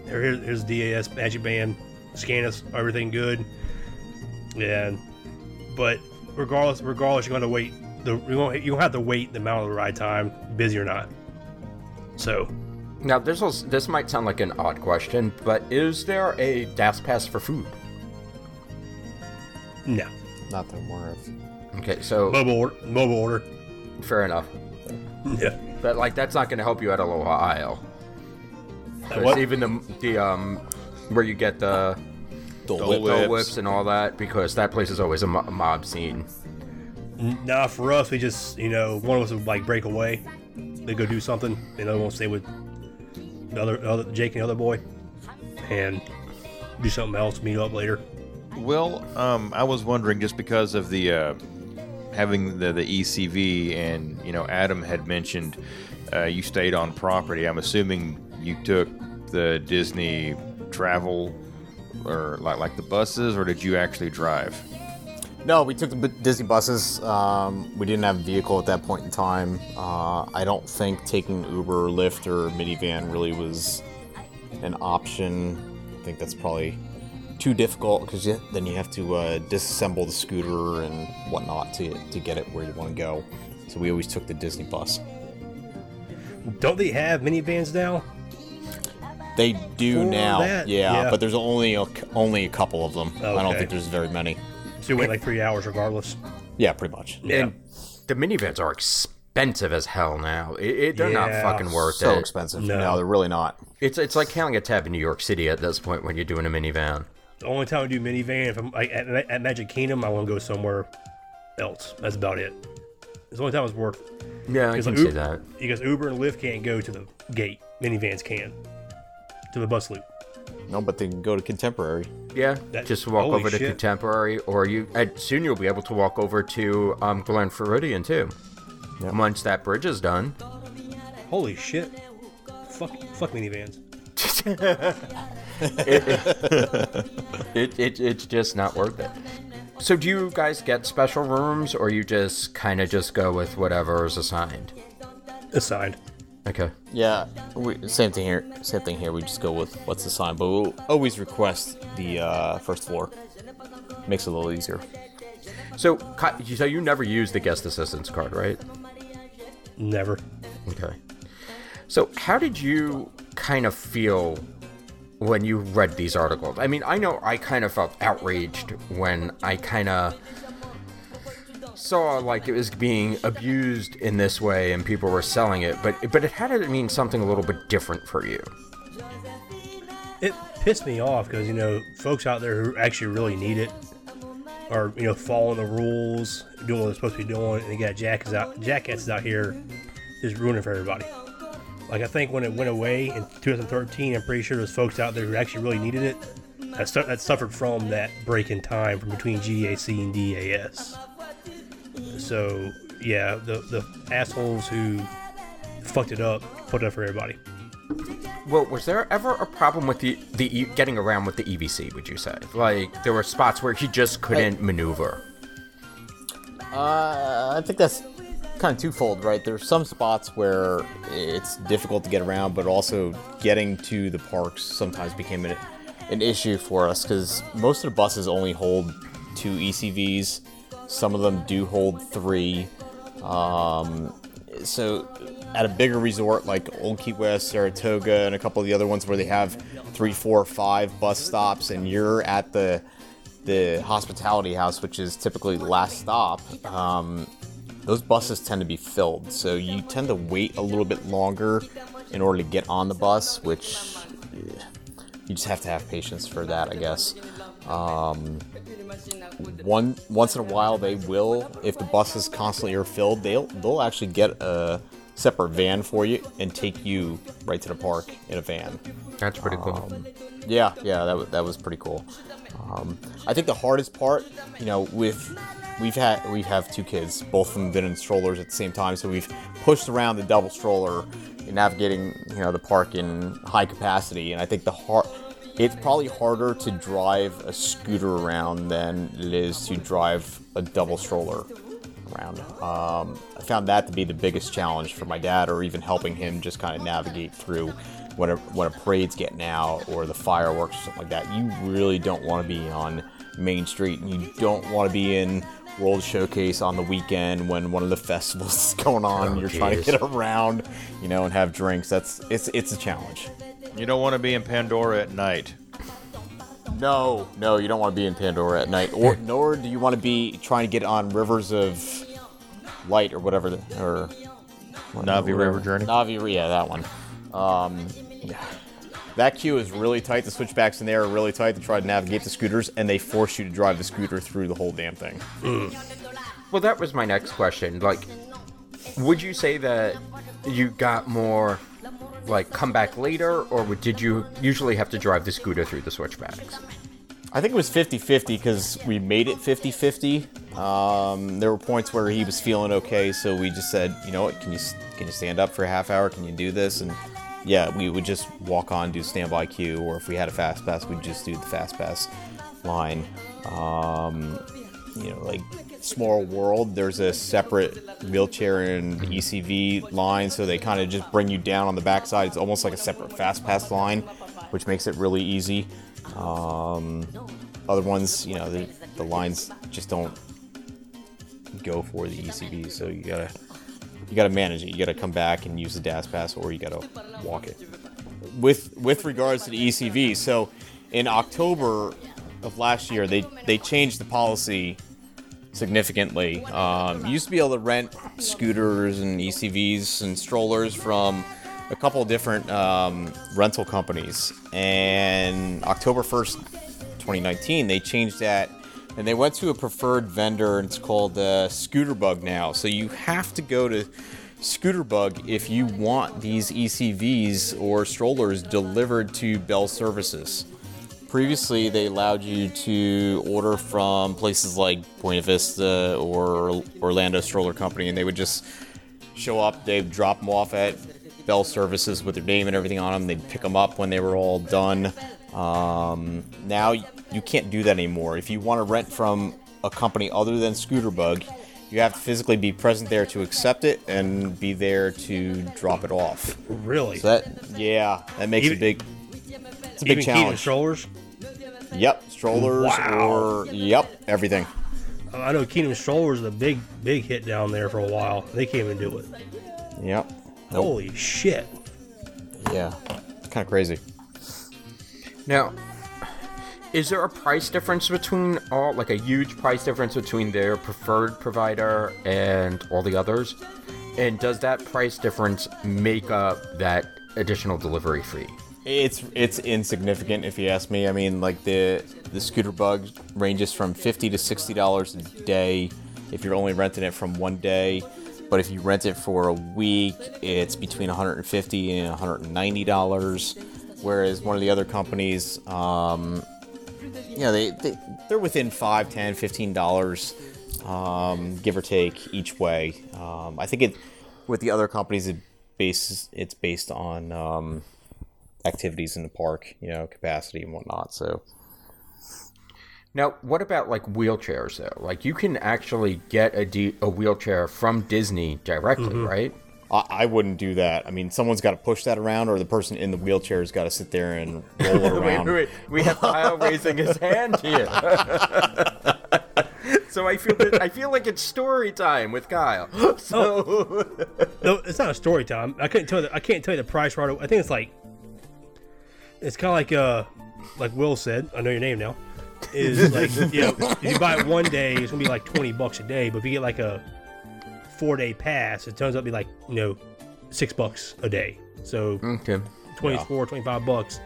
Here, here's the D A S magic band. Scan us, everything good. And but regardless regardless you're gonna wait the you won't you have to wait the amount of the ride time, busy or not. So now, this will, this might sound like an odd question, but is there a D A S Pass for food? No. Not that we're of. Okay, so... Mobile order. Mobile order. Fair enough. Yeah. But, like, that's not going to help you at Aloha Isle. What? Even the, the, um, where you get the... Dole, Dole, whips. Dole Whips and all that, because that place is always a mob scene. Nah, for us, we just, you know, one of us would, like, break away. They go do something, and the other one would stay with... The other, the other Jake and the other boy, and do something else, meet up later. Well, um, I was wondering, just because of the uh, having the, the E C V, and you know Adam had mentioned uh, you stayed on property, I'm assuming you took the Disney travel or like, like the buses, or did you actually drive? No, we took the Disney buses. Um, we didn't have a vehicle at that point in time. Uh, I don't think taking Uber or Lyft or minivan really was an option. I think that's probably too difficult, because then you have to uh, disassemble the scooter and whatnot to, to get it where you want to go. So we always took the Disney bus. Don't they have minivans now? They do or now, yeah, yeah, but there's only a, only a couple of them. Okay. I don't think there's very many. So you wait like three hours regardless? Yeah, pretty much. Yeah. And the minivans are expensive as hell now. It, it, they're yeah. not fucking worth so it. So expensive. No. no, they're really not. It's it's like counting a tab in New York City at this point when you're doing a minivan. The only time I do minivan, if I'm like, at, at Magic Kingdom, I want to go somewhere else. That's about it. It's the only time it's worth it. Yeah, I can like, say Uber, that. Because Uber and Lyft can't go to the gate. Minivans can. To the bus loop. No, but they can go to Contemporary. Yeah, that, just walk over shit. to Contemporary, or you. Soon you'll be able to walk over to um, Glen Floridian too. Yep. Once that bridge is done. Holy shit! Fuck, fuck minivans. it, it, it, it's just not worth it. So, do you guys get special rooms, or you just kind of just go with whatever is assigned? Assigned. Okay. Yeah, we, same thing here. Same thing here. We just go with what's assigned, but we'll always request the uh, first floor. Makes it a little easier. So, so you never use the guest assistance card, right? Never. Okay. So, how did you kind of feel when you read these articles? I mean, I know I kind of felt outraged when I kind of saw like it was being abused in this way and people were selling it, but but it had to mean something a little bit different for you. It pissed me off because, you know, folks out there who actually really need it are, you know, following the rules, doing what they're supposed to be doing, and they got jackets out, jackets out here just ruining for everybody. Like, I think when it went away in twenty thirteen, I'm pretty sure there's folks out there who actually really needed it that, su- that suffered from that break in time from between G A C and D A S. So, yeah, the the assholes who fucked it up put it up for everybody. Well, was there ever a problem with the, the getting around with the E V C, would you say? Like, there were spots where he just couldn't I, maneuver. Uh, I think that's kind of twofold, right? There's some spots where it's difficult to get around, but also getting to the parks sometimes became an, an issue for us because most of the buses only hold two E C Vs. Some of them do hold three. Um, so at a bigger resort like Old Key West, Saratoga, and a couple of the other ones where they have three, four, five bus stops, and you're at the the hospitality house, which is typically the last stop, um, those buses tend to be filled. So you tend to wait a little bit longer in order to get on the bus, which yeah, you just have to have patience for that, I guess. Um, one once in a while they will, if the buses constantly are filled, they'll they'll actually get a separate van for you and take you right to the park in a van. That's pretty cool. Um, yeah, yeah, that was that was pretty cool. Um, I think the hardest part, you know, with we've had we have two kids, both of them been in strollers at the same time, so we've pushed around the double stroller in navigating, you know, the park in high capacity, and I think the hard. It's probably harder to drive a scooter around than it is to drive a double stroller around. Um, I found that to be the biggest challenge for my dad, or even helping him just kind of navigate through what a, what a parade's getting out or the fireworks or something like that. You really don't want to be on Main Street, and you don't want to be in World Showcase on the weekend when one of the festivals is going on. Oh, and you're geez. trying to get around, you know, and have drinks. That's it's it's a challenge. You don't want to be in Pandora at night. No, no, you don't want to be in Pandora at night. Or nor do you want to be trying to get on Rivers of Light or whatever, the, or what, Navi whatever. River Journey. Navi, yeah, that one. Um, yeah. That queue is really tight. The switchbacks in there are really tight to try to navigate the scooters, and they force you to drive the scooter through the whole damn thing. Mm. Well, that was my next question. Like, would you say that you got more, like, come back later, or did you usually have to drive the scooter through the switchbacks? I think it was fifty fifty because we made it fifty fifty. Um, there were points where he was feeling okay, so we just said, you know what, can you can you stand up for a half hour? Can you do this? And yeah, we would just walk on, do standby queue, or if we had a fast pass, we'd just do the fast pass line. Um, you know, like Small World, there's a separate wheelchair and E C V line, so they kind of just bring you down on the backside. It's almost like a separate fast pass line, which makes it really easy. Um, other ones, you know, the, the lines just don't go for the E C V, so you gotta you gotta manage it. You gotta come back and use the D A S pass, or you gotta walk it. With with regards to the E C V, so in October of last year, they they changed the policy significantly. Um, you used to be able to rent scooters and E C Vs and strollers from a couple different um, rental companies, and October first, twenty nineteen, they changed that, and they went to a preferred vendor, and it's called uh, Scooterbug now. So you have to go to Scooterbug if you want these E C Vs or strollers delivered to Bell Services. Previously, they allowed you to order from places like Buena Vista or Orlando Stroller Company, and they would just show up, they'd drop them off at Bell Services with their name and everything on them. They'd pick them up when they were all done. Um, now you can't do that anymore. If you want to rent from a company other than Scooterbug, you have to physically be present there to accept it and be there to drop it off. Really? So that, yeah, that makes even, a big, it's a big even challenge. Even strollers? Yep, strollers wow. or yep, everything. I know Kingdom Strollers was a big, big hit down there for a while. They can't even do it. Yep. Nope. Holy shit. Yeah, it's kind of crazy. Now, is there a price difference between all, like a huge price difference between their preferred provider and all the others? And does that price difference make up that additional delivery fee? It's it's insignificant, if you ask me. I mean, like the the Scooterbug ranges from fifty to sixty dollars a day if you're only renting it from one day. But if you rent it for a week, it's between one hundred fifty dollars and one hundred ninety dollars. Whereas one of the other companies, um, you know, they, they, they're within five dollars, ten dollars, fifteen dollars, um, give or take, each way. Um, I think it with the other companies, it bases, it's based on um, activities in the park, you know, capacity and whatnot, so... Now, what about, like, wheelchairs, though? Like, you can actually get a, de- a wheelchair from Disney directly, mm-hmm. right? I-, I wouldn't do that. I mean, someone's got to push that around, or the person in the wheelchair has got to sit there and roll it around. wait, wait, we have Kyle raising his hand here. so I feel that, I feel like it's story time with Kyle. So oh. No, it's not a story time. I couldn't tell you the, I can't tell you the price right away. I think it's like, it's kind of like, uh, like Will said, I know your name now. Is like, you know, if you buy it one day, it's gonna be like twenty bucks a day, but if you get like a four day pass, it turns out to be like, you know, six bucks a day. So okay. twenty-four, yeah. twenty-five bucks.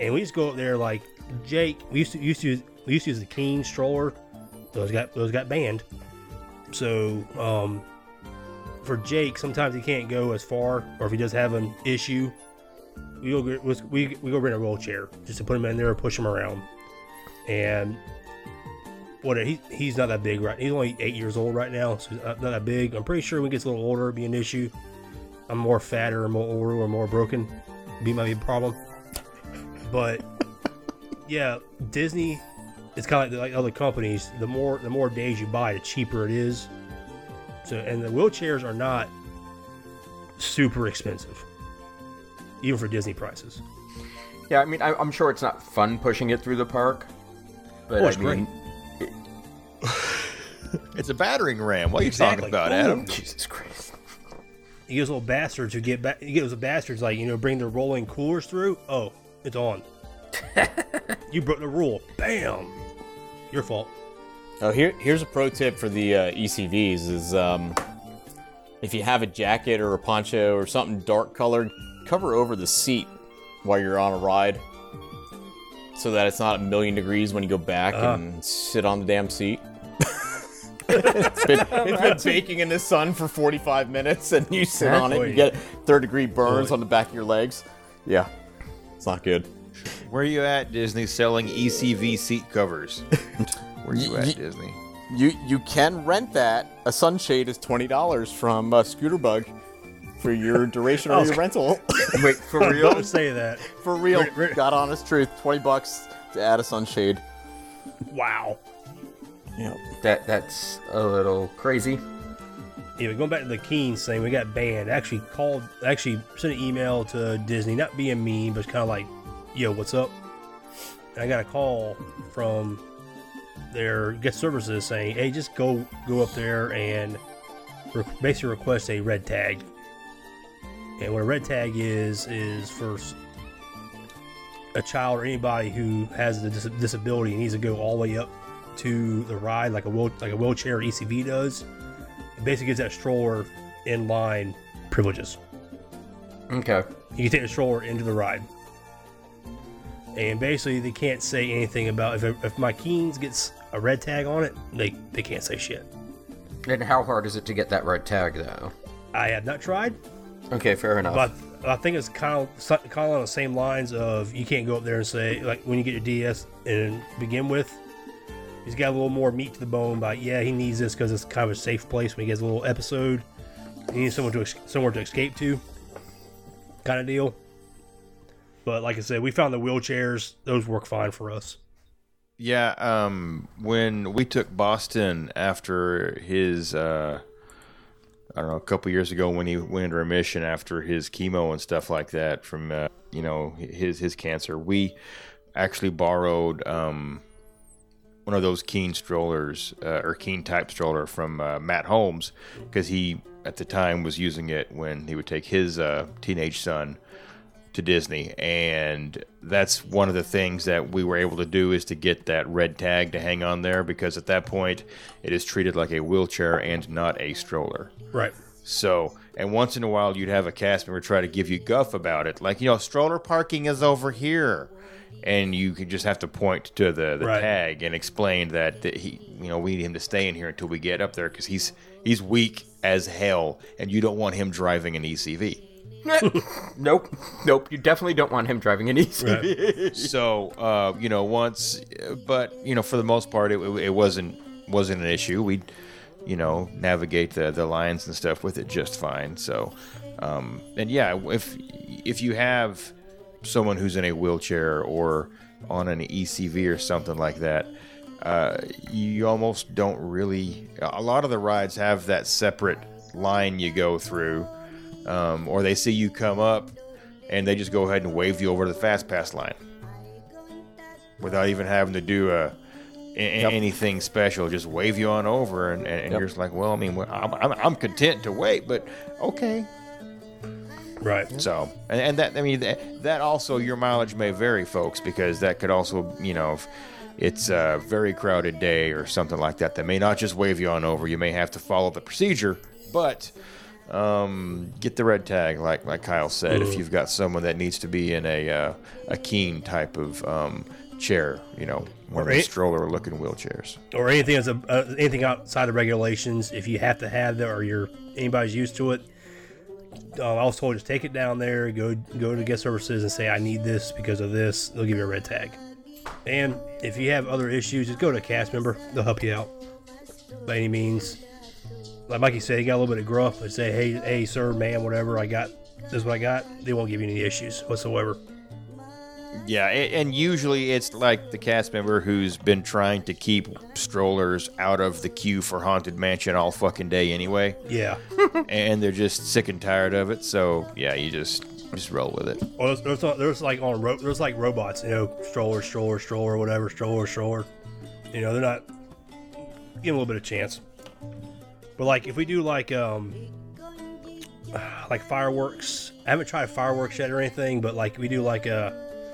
And we just go up there like Jake, we used to used to use, we used to use the Keen stroller. Those got those got banned. So um for Jake, sometimes he can't go as far, or if he does have an issue, we go we we go rent a wheelchair just to put him in there and push him around. And what he he's not that big, right? He's only eight years old right now, so he's not that big. I'm pretty sure when he gets a little older, it'll be an issue. I'm more fatter, or more older, or more broken. Be might be a problem. But yeah, Disney, it's kind of like, like other companies. The more the more days you buy, the cheaper it is. So, and the wheelchairs are not super expensive, even for Disney prices. Yeah, I mean, I, I'm sure it's not fun pushing it through the park. But oh, it's I mean, great. It... it's a battering ram. What are you exactly. talking about, Adam? Ooh. Jesus Christ! You gives little bastards who get back. You gives the bastards like you know bring their rolling coolers through. Oh, it's on. You broke the rule. Bam. Your fault. Oh, here here's a pro tip for the uh, E C Vs is um, if you have a jacket or a poncho or something dark colored, cover over the seat while you're on a ride. So that it's not a million degrees when you go back uh, and sit on the damn seat. it's been, it's been baking in the sun for forty-five minutes, and you sit exactly. on it and you get third degree burns really? on the back of your legs. Yeah, it's not good. Where are you at, Disney, selling E C V seat covers? Where are you, you at, you, Disney? You you can rent that. A sunshade is twenty dollars from uh, Scooterbug for your duration or your rental. Wait, for real? Don't say that. For real. We're, we're... God, honest truth, twenty bucks to add a sunshade. Wow. Yeah, that that's a little crazy. Yeah, going back to the Keen thing, we got banned. Actually called, actually sent an email to Disney, not being mean, but kind of like, yo, what's up? And I got a call from their guest services saying, hey, just go go up there and re- basically request a red tag. And what a red tag is, is for a child or anybody who has a dis- disability and needs to go all the way up to the ride like a wheel- like a wheelchair or E C V does. It basically gives that stroller in line privileges. Okay. You can take the stroller into the ride. And basically, they can't say anything about, if if my Keens gets a red tag on it, they, they can't say shit. And how hard is it to get that red tag, though? I have not tried. Okay, fair enough. But I think it's kind of, kind of on the same lines of, you can't go up there and say, like, when you get your D S and begin with, he's got a little more meat to the bone, but yeah, he needs this because it's kind of a safe place when he gets a little episode. He needs someone to, somewhere to escape to, kind of deal. But like I said, we found the wheelchairs. Those work fine for us. Yeah, um, when we took Boston after his, uh, I don't know, a couple years ago when he went into remission after his chemo and stuff like that from, uh, you know, his his cancer, we actually borrowed um, one of those Keen strollers uh, or Keen type stroller from uh, Matt Holmes, because he, at the time, was using it when he would take his uh, teenage son to Disney, and that's one of the things that we were able to do is to get that red tag to hang on there, because at that point it is treated like a wheelchair and not a stroller. Right. So, and once in a while you'd have a cast member try to give you guff about it, like, you know, stroller parking is over here, and you could just have to point to the, the right tag and explain that, that he, you know, we need him to stay in here until we get up there because he's he's weak as hell, and you don't want him driving an E C V. nope, nope. You definitely don't want him driving an E C V. Right. So, uh, you know, once, but you know, for the most part, it, it wasn't wasn't an issue. We'd, you know, navigate the, the lines and stuff with it just fine. So, um, and yeah, if if you have someone who's in a wheelchair or on an E C V or something like that, uh, you almost don't really. A lot of the rides have that separate line you go through. Um, or they see you come up, and they just go ahead and wave you over to the Fastpass line, without even having to do a, a yep. anything special. Just wave you on over, and, and, and yep. you're just like, well, I mean, I'm, I'm I'm content to wait, but okay, right? So, and, and that I mean that, that also your mileage may vary, folks, because that could also, you know, if it's a very crowded day or something like that, they may not just wave you on over. You may have to follow the procedure, but. Um, get the red tag, like like Kyle said, mm-hmm. if you've got someone that needs to be in a uh, a Keen type of um, chair, you know, one or of the stroller-looking wheelchairs, or anything that's a, uh, anything outside of regulations. If you have to have that, or you're anybody's used to it, uh, I was told just take it down there, go go to guest services, and say I need this because of this. They'll give you a red tag, and if you have other issues, just go to a cast member. They'll help you out by any means. Like Mikey said, he got a little bit of gruff and say, hey, hey, sir, man, whatever, I got, this is what I got. They won't give you any issues whatsoever. Yeah, and usually it's like the cast member who's been trying to keep strollers out of the queue for Haunted Mansion all fucking day anyway. Yeah. And they're just sick and tired of it, so, yeah, you just just roll with it. Well, there's, there's, there's like on ro- there's like robots, you know, stroller, stroller, stroller, whatever, stroller, stroller. You know, they're not giving a little bit of chance. But like if we do like um like fireworks, I haven't tried fireworks yet or anything, but like we do like a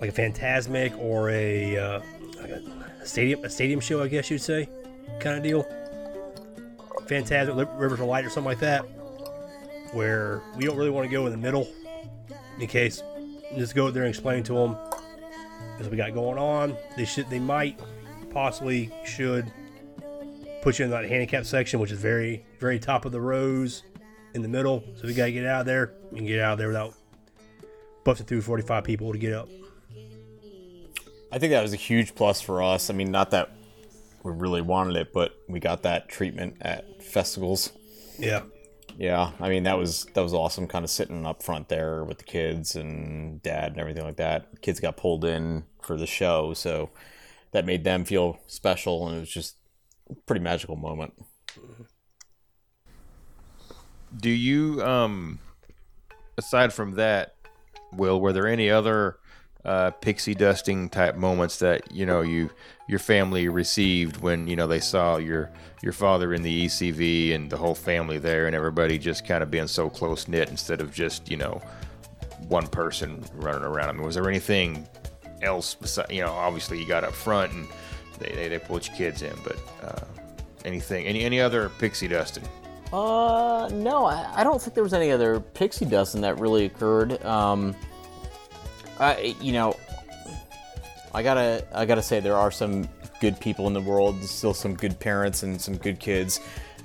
like a Fantasmic or a uh, like a stadium a stadium show, I guess you'd say, kind of deal. Fantasmic, Rivers of Light or something like that, where we don't really want to go in the middle, in case just go there and explain to them what we got going on. They should, they might, possibly should. Put you in that handicap section, which is very, very top of the rows in the middle. So we got to get out of there. You can get out of there without busting through forty-five people to get up. I think that was a huge plus for us. I mean, not that we really wanted it, but we got that treatment at festivals. Yeah. Yeah, I mean, that was that was awesome, kind of sitting up front there with the kids and dad and everything like that. The kids got pulled in for the show, so that made them feel special, and it was just a pretty magical moment. Do you, um, aside from that, Will, were there any other uh, pixie dusting type moments that, you know, you your family received when, you know, they saw your your father in the E C V and the whole family there and everybody just kind of being so close knit instead of just, you know, one person running around? I mean, was there anything else besides, you know, obviously you got up front and they they, they pulled your kids in, but uh, anything, any any other pixie dusting? Uh, no, I, I don't think there was any other pixie dusting that really occurred. Um, I, you know, I gotta, I gotta say there are some good people in the world. There's still some good parents and some good kids.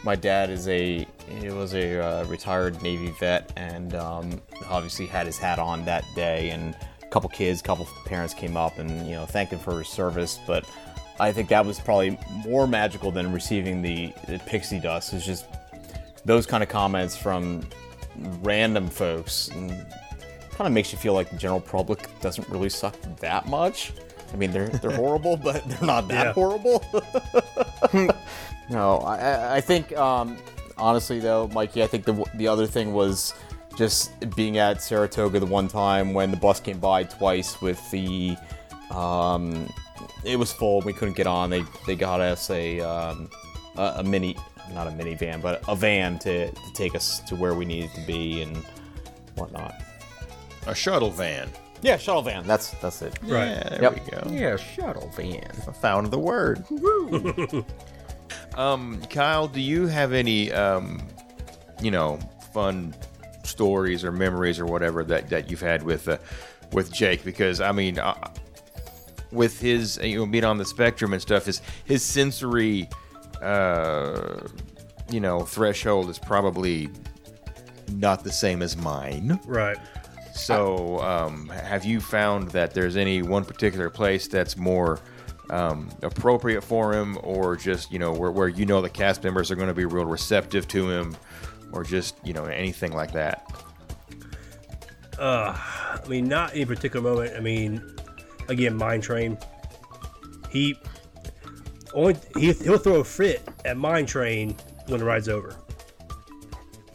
My dad is a, he was a uh, retired Navy vet, and um, obviously had his hat on that day. And a couple kids, a couple parents came up and, you know, thanked him for his service. But I think that was probably more magical than receiving the, the pixie dust. It's just those kind of comments from random folks, and kind of makes you feel like the general public doesn't really suck that much. I mean, they're they're horrible, but they're not that yeah. horrible. No, I, I think, um, honestly, though, Mikey, I think the the other thing was just being at Saratoga the one time when the bus came by twice with the... Um, it was full. We couldn't get on. They, they got us a, um, a, a mini... not a minivan, but a van to, to take us to where we needed to be and whatnot. A shuttle van. Yeah, shuttle van. That's that's it. Right. Yeah, there yep. we go. Yeah, shuttle van. I found the word. Woo! um, Kyle, do you have any, um, you know, fun stories or memories or whatever that, that you've had with uh, with Jake? Because, I mean, uh, with his, you know, being on the spectrum and stuff, his, his sensory... Uh, you know, threshold is probably not the same as mine. Right. So, um, have you found that there's any one particular place that's more um, appropriate for him, or just, you know, where, where you know the cast members are going to be real receptive to him, or just, you know, anything like that? Uh, I mean, not any particular moment. I mean, again, Mine Train. He... Only he, he'll throw a fit at Mine Train when the ride's over.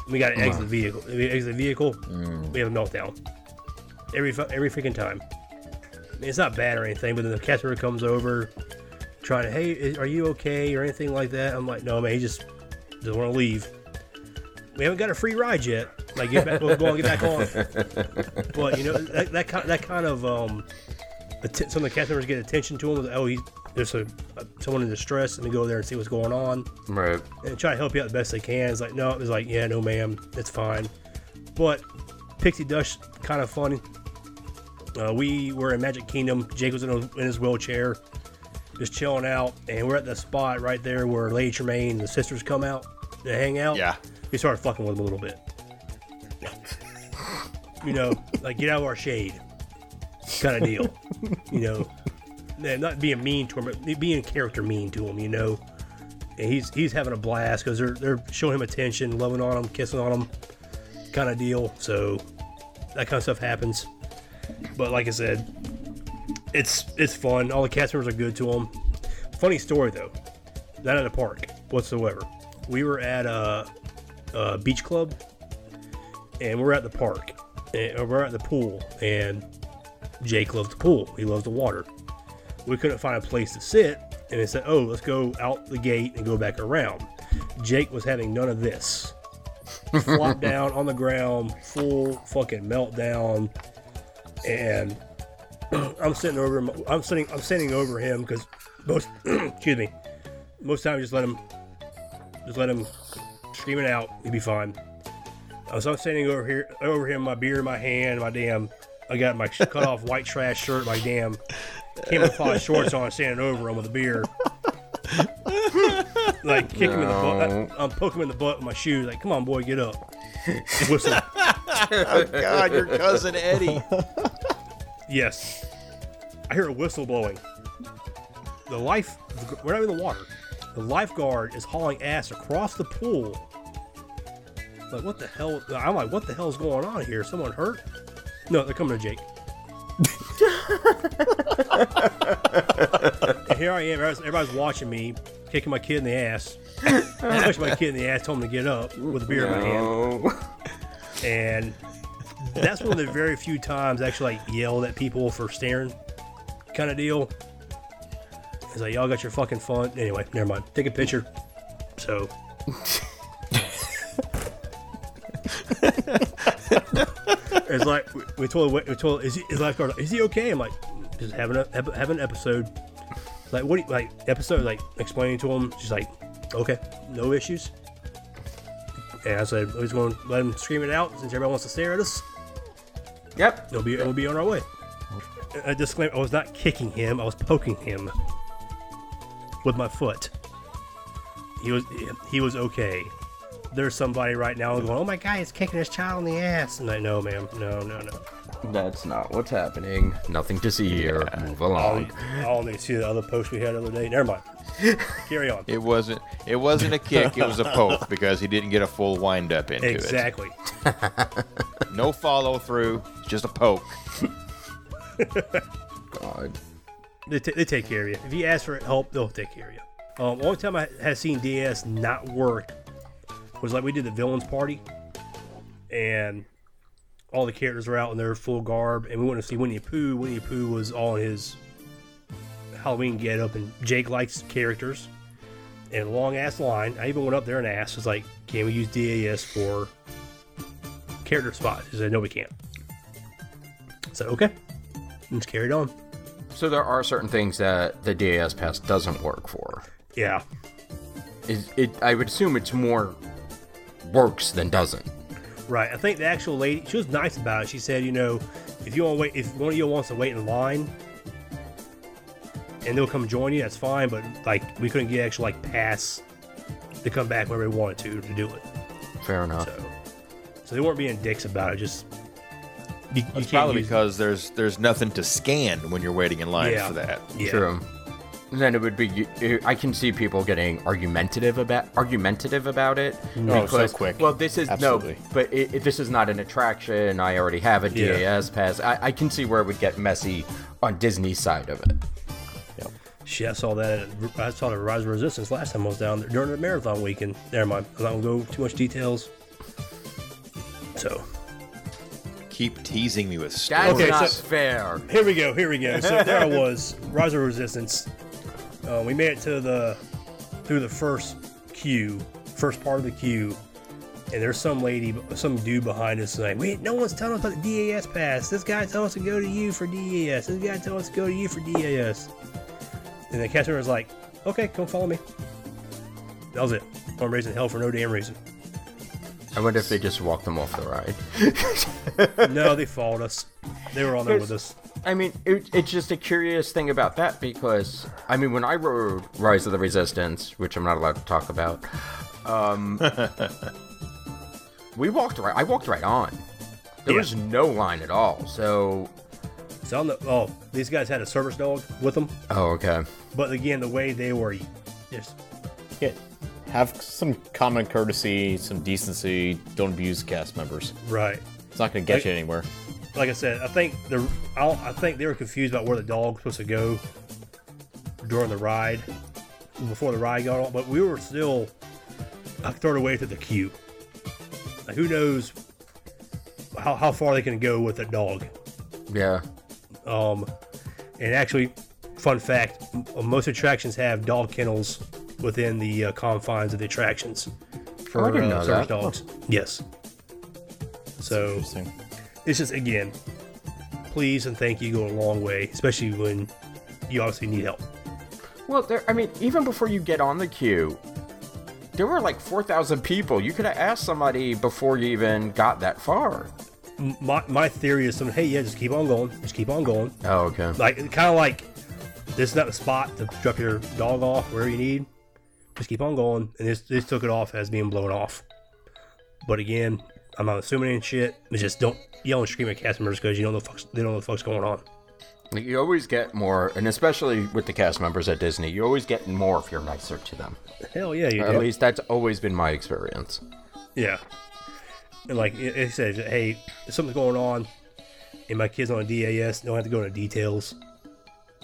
We gotta exit the vehicle. We exit the vehicle. Mm. We have a meltdown every every freaking time. I mean, it's not bad or anything, but then the customer comes over, trying to, hey, are you okay or anything like that? I'm like, no, man. He just doesn't want to leave. We haven't got a free ride yet. Like, get back, we'll go on, get back on. But you know that that kind that kind of um, att- some of the customers get attention to him. Oh, he's There's a, someone in distress, and we go there and see what's going on. Right. And try to help you out the best they can. It's like, no, it's like, yeah, no, ma'am, it's fine. But pixie dust, kind of funny. Uh, we were in Magic Kingdom. Jake was in, a, in his wheelchair, just chilling out. And we're at the spot right there where Lady Tremaine and the sisters come out to hang out. Yeah. We started fucking with him a little bit. You know, like, get out of our shade kind of deal. You know? And not being mean to him, but being character mean to him, you know. And he's he's having a blast because they're they're showing him attention, loving on him, kissing on him, kind of deal. So that kind of stuff happens. But like I said, it's it's fun. All the cast members are good to him. Funny story though, not at a park whatsoever. We were at a, a beach club, and we're at the park, and we're at the pool, and Jake loves the pool. He loves the water. We couldn't find a place to sit, and they said, oh, let's go out the gate and go back around. Jake was having none of this. Flopped down on the ground, full fucking meltdown, and I'm sitting over him. I'm sitting, I'm standing over him because most, excuse me, most times just let him, just let him scream it out. He'd be fine. So I'm standing over here, over him, my beer in my hand, my damn, I got my cut off white trash shirt, my damn camouflage shorts on, standing over him with a beer, like kick no. him in the butt. I'm poking him in the butt with my shoes. Like, come on, boy, get up. Whistle. Oh God, your cousin Eddie. Yes. I hear a whistle blowing. The life... We're not in the water. The lifeguard is hauling ass across the pool. Like, what the hell? I'm like, what the hell's going on here? Someone hurt? No, they're coming to Jake. And here I am. Everybody's, everybody's watching me, kicking my kid in the ass. I pushed my kid in the ass, told him to get up with a beer no. in my hand. And that's one of the very few times I actually like yelled at people for staring, kind of deal. It's like, y'all got your fucking fun. Anyway, never mind. Take a picture. So. It's like we told we told is he, his lifeguard, is he okay? I'm like, just having a having an episode. Like, what do you, like episode like explaining to him. She's like, okay, no issues. And I said, I was going to let him scream it out since everyone wants to stare at us. Yep, it'll be it'll be on our way. A disclaimer: I was not kicking him. I was poking him with my foot. He was he was okay. There's somebody right now going, oh my God, he's kicking his child in the ass. And I know, ma'am. No, no, no. That's not what's happening. Nothing to see here. Yeah. Move along. I only see the other post we had the other day. Never mind. Carry on. It wasn't It wasn't a kick. It was a poke because he didn't get a full wind-up into exactly. it. Exactly. No follow-through. Just a poke. God. They, t- they take care of you. If you ask for help, they'll take care of you. Um, the only time I have seen D S not work was like we did the villains party and all the characters were out in their full garb and we went to see Winnie the Pooh. Winnie the Pooh was all in his Halloween getup and Jake likes characters and long ass line. I even went up there and asked, it's like, can we use D A S for character spots? He said, no, we can't. So okay. Let's carry it on. So there are certain things that the D A S pass doesn't work for. Yeah. It, it I would assume it's more works than doesn't. Right. I think the actual lady, she was nice about it. She said, you know, if you want to wait, if one of you wants to wait in line and they'll come join you, that's fine. But like, we couldn't get actual like pass to come back whenever we wanted to to do it. Fair enough. So, so they weren't being dicks about it. Just you, you it's probably because it. there's there's nothing to scan when you're waiting in line yeah. for that. Yeah. True. Then it would be. I can see people getting argumentative about argumentative about it. No, because, so quick. Well, this is Absolutely. no, but it, it, this is not an attraction. I already have a D A S yeah. pass. I, I can see where it would get messy on Disney's side of it. Yep. Shit, I saw that. At, I saw the Rise of Resistance last time I was down there during the marathon weekend. Never mind. I don't go too much details. So. Keep teasing me with stories. That's okay, not so, fair. Here we go. Here we go. So there I was. Rise of Resistance. Uh, we made it to the through the first queue, first part of the queue, and there's some lady, some dude behind us saying, "Wait, no one's telling us about the D A S pass. This guy told us to go to you for D A S. This guy told us to go to you for D A S." And the cashier was like, "Okay, come follow me." That was it. I'm raising hell for no damn reason. I wonder if they just walked them off the ride. No, they followed us. They were on there with us. I mean, it, it's just a curious thing about that because, I mean, when I wrote Rise of the Resistance, which I'm not allowed to talk about, um, we walked right, I walked right on. There yeah. was no line at all, so... So on the, oh, these guys had a service dog with them. Oh, okay. But again, the way they were... Just... Yeah, have some common courtesy, some decency, don't abuse cast members. Right. It's not going to get like, you anywhere. Like I said, I think the I, I think they were confused about where the dog was supposed to go during the ride, before the ride got on. But we were still a third away to the queue. Like, who knows how, how far they can go with a dog? Yeah. Um, and actually, fun fact: most attractions have dog kennels within the uh, confines of the attractions for oh, uh, service dogs. Oh. Yes. So. Interesting. It's just, again, please and thank you go a long way, especially when you obviously need help. Well, there, I mean, even before you get on the queue, there were like four thousand people. You could have asked somebody before you even got that far. My my theory is, hey, yeah, just keep on going. Just keep on going. Oh, okay. Like, kind of like, this is not the spot to drop your dog off wherever you need. Just keep on going. And this, this took it off as being blown off. But again... I'm not assuming any shit. It's just don't yell and scream at cast members because you don't know the fuck's, they don't know what the fuck's going on. Like, you always get more, and especially with the cast members at Disney, you always get more if you're nicer to them. Hell yeah, you or do. At least that's always been my experience. Yeah. And like it says, hey, something's going on, and my kid's on a D A S, don't have to go into details.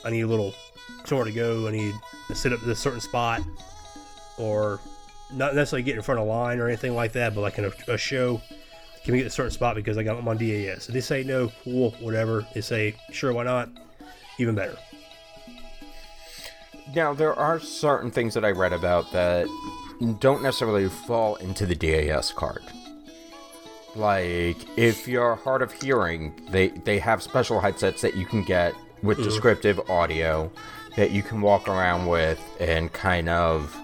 I need a little somewhere to go, I need to sit up at a certain spot, or not necessarily get in front of a line or anything like that, but like in a, a show, can we get a certain spot because I got them on D A S? So they say no, cool, whatever. They say, sure, why not? Even better. Now, there are certain things that I read about that don't necessarily fall into the D A S card. Like, if you're hard of hearing, they, they have special headsets that you can get with mm. descriptive audio that you can walk around with and kind of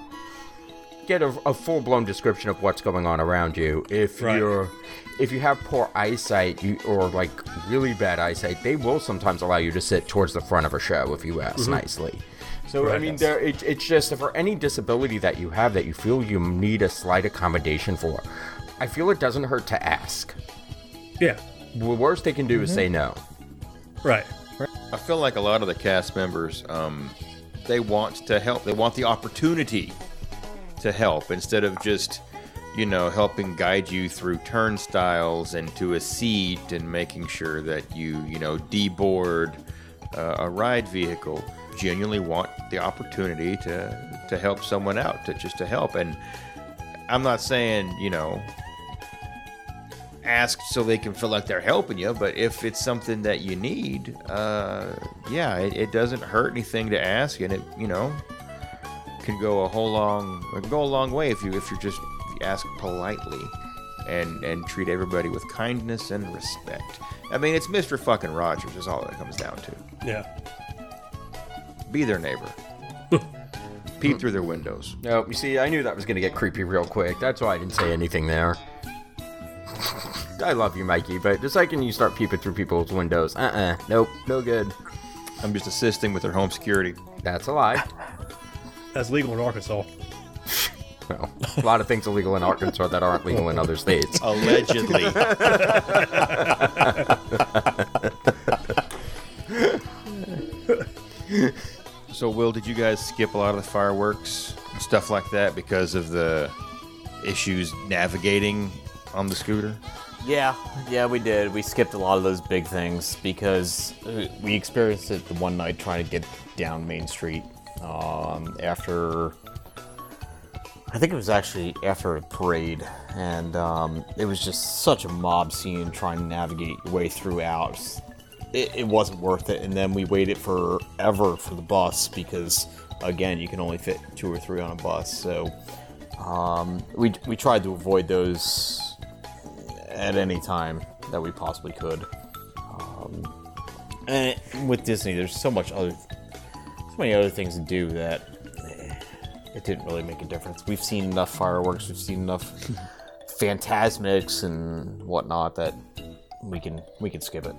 get a, a full-blown description of what's going on around you. If right. you're, if you have poor eyesight you, or like really bad eyesight, they will sometimes allow you to sit towards the front of a show if you ask mm-hmm. nicely. So right. I mean, there it, it's just for any disability that you have that you feel you need a slight accommodation for, I feel it doesn't hurt to ask. Yeah. The worst they can do mm-hmm. is say no. Right. right. I feel like a lot of the cast members, um, they want to help. They want the opportunity to help instead of just, you know, helping guide you through turnstiles and to a seat and making sure that you, you know, deboard uh, a ride vehicle. Genuinely want the opportunity to to help someone out, to just to help. And I'm not saying, you know, ask so they can feel like they're helping you, but if it's something that you need, uh, yeah, it, it doesn't hurt anything to ask, and it, you know, can go a whole long, can go a long way if you if you just ask politely and and treat everybody with kindness and respect. I mean, it's Mister Fucking Rogers is all that it comes down to. Yeah. Be their neighbor. Peep through their windows. No, oh, you see, I knew that was gonna get creepy real quick. That's why I didn't say anything there. I love you, Mikey, but the second you start peeping through people's windows, uh-uh, nope, no good. I'm just assisting with their home security. That's a lie. That's legal in Arkansas. Well, a lot of things are legal in Arkansas that aren't legal in other states. Allegedly. So, Will, did you guys skip a lot of the fireworks and stuff like that because of the issues navigating on the scooter? Yeah, yeah, we did. We skipped a lot of those big things because we experienced it the one night trying to get down Main Street. Um, after, I think it was actually after a parade, and um, it was just such a mob scene trying to navigate your way throughout. It, it wasn't worth it, and then we waited forever for the bus because, again, you can only fit two or three on a bus. So um, we we tried to avoid those at any time that we possibly could. Um, and with Disney, there's so much other. many other things to do that it didn't really make a difference. We've seen enough fireworks, we've seen enough phantasmics and whatnot that we can we can skip it.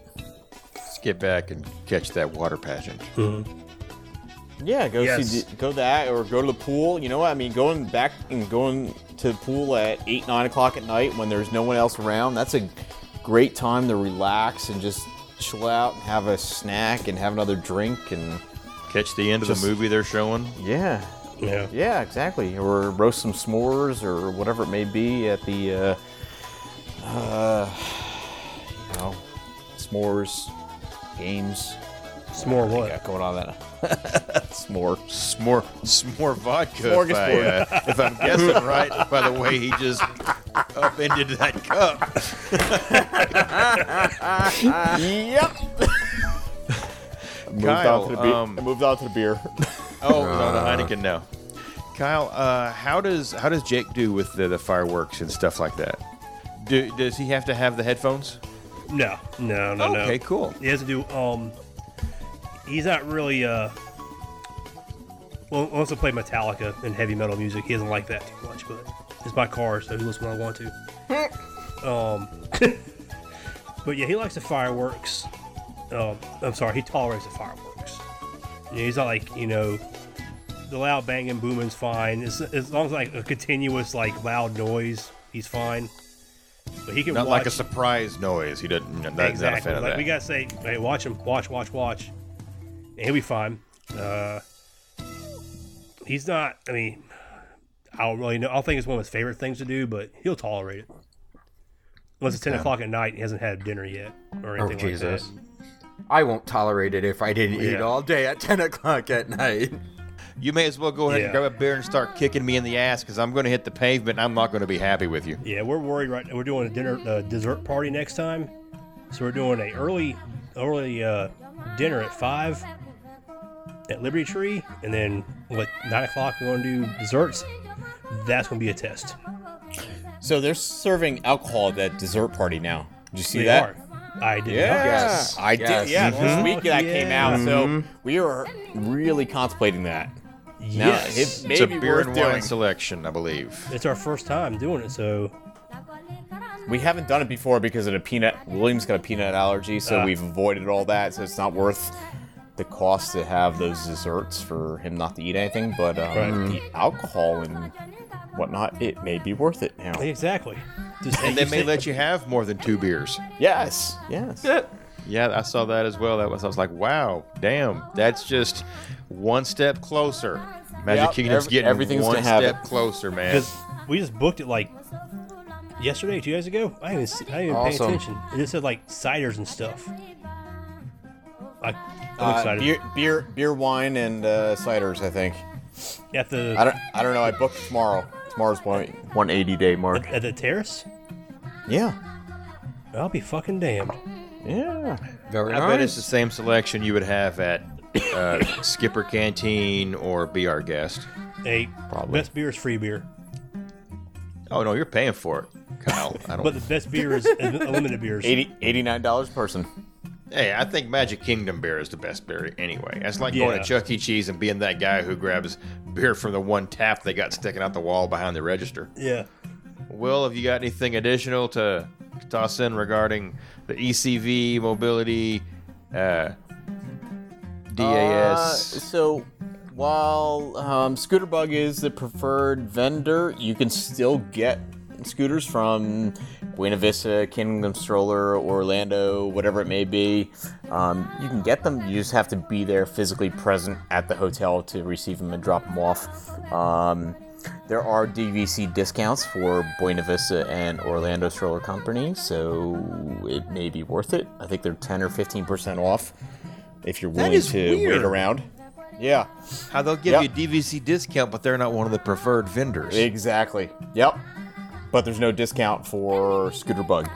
Let's get back and catch that water pageant. Mm-hmm. Yeah, go yes. see go that or go to the pool. You know what I mean? Going back and going to the pool at eight nine o'clock at night when there's no one else around. That's a great time to relax and just chill out and have a snack and have another drink and. Catch the end of Just, the movie they're showing. Yeah. Yeah. Yeah, exactly. Or roast some s'mores or whatever it may be at the, uh, uh, you know, s'mores, games. S'more what? Got going on that. S'more. S'more. S'more vodka. S'more if, I, uh, if I'm guessing right by the way he just upended that cup. Yep. Moved Kyle, on to the be- um, I moved on to the beer. Oh, we're on the Heineken now. Kyle, uh, how does how does Jake do with the, the fireworks and stuff like that? Do, does he have to have the headphones? No, no, no, okay, no. Okay, cool. He has to do. Um, he's not really. Uh, well, wants to play Metallica and heavy metal music. He doesn't like that too much, but it's my car, so he listens when I want to. um, but yeah, he likes the fireworks. Oh, I'm sorry, he tolerates the fireworks. You know, he's not like, you know, the loud banging, booming's fine. It's, as long as like a continuous, like loud noise, he's fine. But he can not watch. Like a surprise noise. He doesn't. Exactly. Not a fan like, of that. We gotta say, hey, watch him, watch, watch, watch. He'll be fine. Uh, he's not, I mean, I don't really know. I think it's one of his favorite things to do, but he'll tolerate it. Unless it's ten yeah. o'clock at night and he hasn't had dinner yet or anything oh, Jesus. like that. I won't tolerate it if I didn't yeah. eat all day at ten o'clock at night. You may as well go ahead yeah. and grab a beer and start kicking me in the ass because I'm going to hit the pavement and I'm not going to be happy with you. Yeah, we're worried right now. We're doing a dinner uh, dessert party next time. So we're doing an early early uh, dinner at five at Liberty Tree. And then what, nine o'clock we're going to do desserts. That's going to be a test. So they're serving alcohol at that dessert party now. Did you see they that? Are. I did. Yeah. Yes. I yes. did. Yeah, mm-hmm. this weekend I yeah. came out, so we were really contemplating that. Yes. Now, it may it's a be beer and wine selection, I believe. It's our first time doing it, so we haven't done it before because of the peanut. William's got a peanut allergy, so uh, we've avoided all that. So it's not worth the cost to have those desserts for him not to eat anything. But um, right. the alcohol and whatnot, it may be worth it now. Exactly. Just, and they may let you have more than two beers. Yes. Yes. Yeah. yeah, I saw that as well. That was I was like, wow, damn, that's just one step closer. Magic yep, Kingdom's every, getting everything's one step it. closer, man. Because we just booked it like yesterday, two days ago. I didn't even, I didn't even awesome. pay attention. And it said like ciders and stuff. I, I'm uh, excited. Beer, beer, beer, wine, and uh, ciders, I think. At the I don't, I don't know. I booked tomorrow. Mars one eighty day mark. At the terrace? Yeah. I'll be fucking damned. Yeah. Very I nice. bet it's the same selection you would have at uh, Skipper Canteen or Be Our Guest. Hey, probably. Best beer is free beer. Oh, no, you're paying for it, Kyle. I don't... But the best beer is unlimited beers. eighty, eighty-nine dollars a person. Hey, I think Magic Kingdom beer is the best beer anyway. That's like yeah. going to Chuck E. Cheese and being that guy who grabs beer from the one tap they got sticking out the wall behind the register. Yeah. Will, have you got anything additional to toss in regarding the E C V, mobility, uh, D A S? Uh, so while um, Scooterbug is the preferred vendor, you can still get scooters from Buena Vista, Kingdom Stroller, Orlando, whatever it may be. Um, you can get them. You just have to be there physically present at the hotel to receive them and drop them off. Um, there are D V C discounts for Buena Vista and Orlando Stroller Company, so it may be worth it. I think they're ten or fifteen percent off if you're willing to weird. wait around. Yeah. How they'll give yep. you a D V C discount, but they're not one of the preferred vendors. Exactly. Yep. But there's no discount for Scooterbug.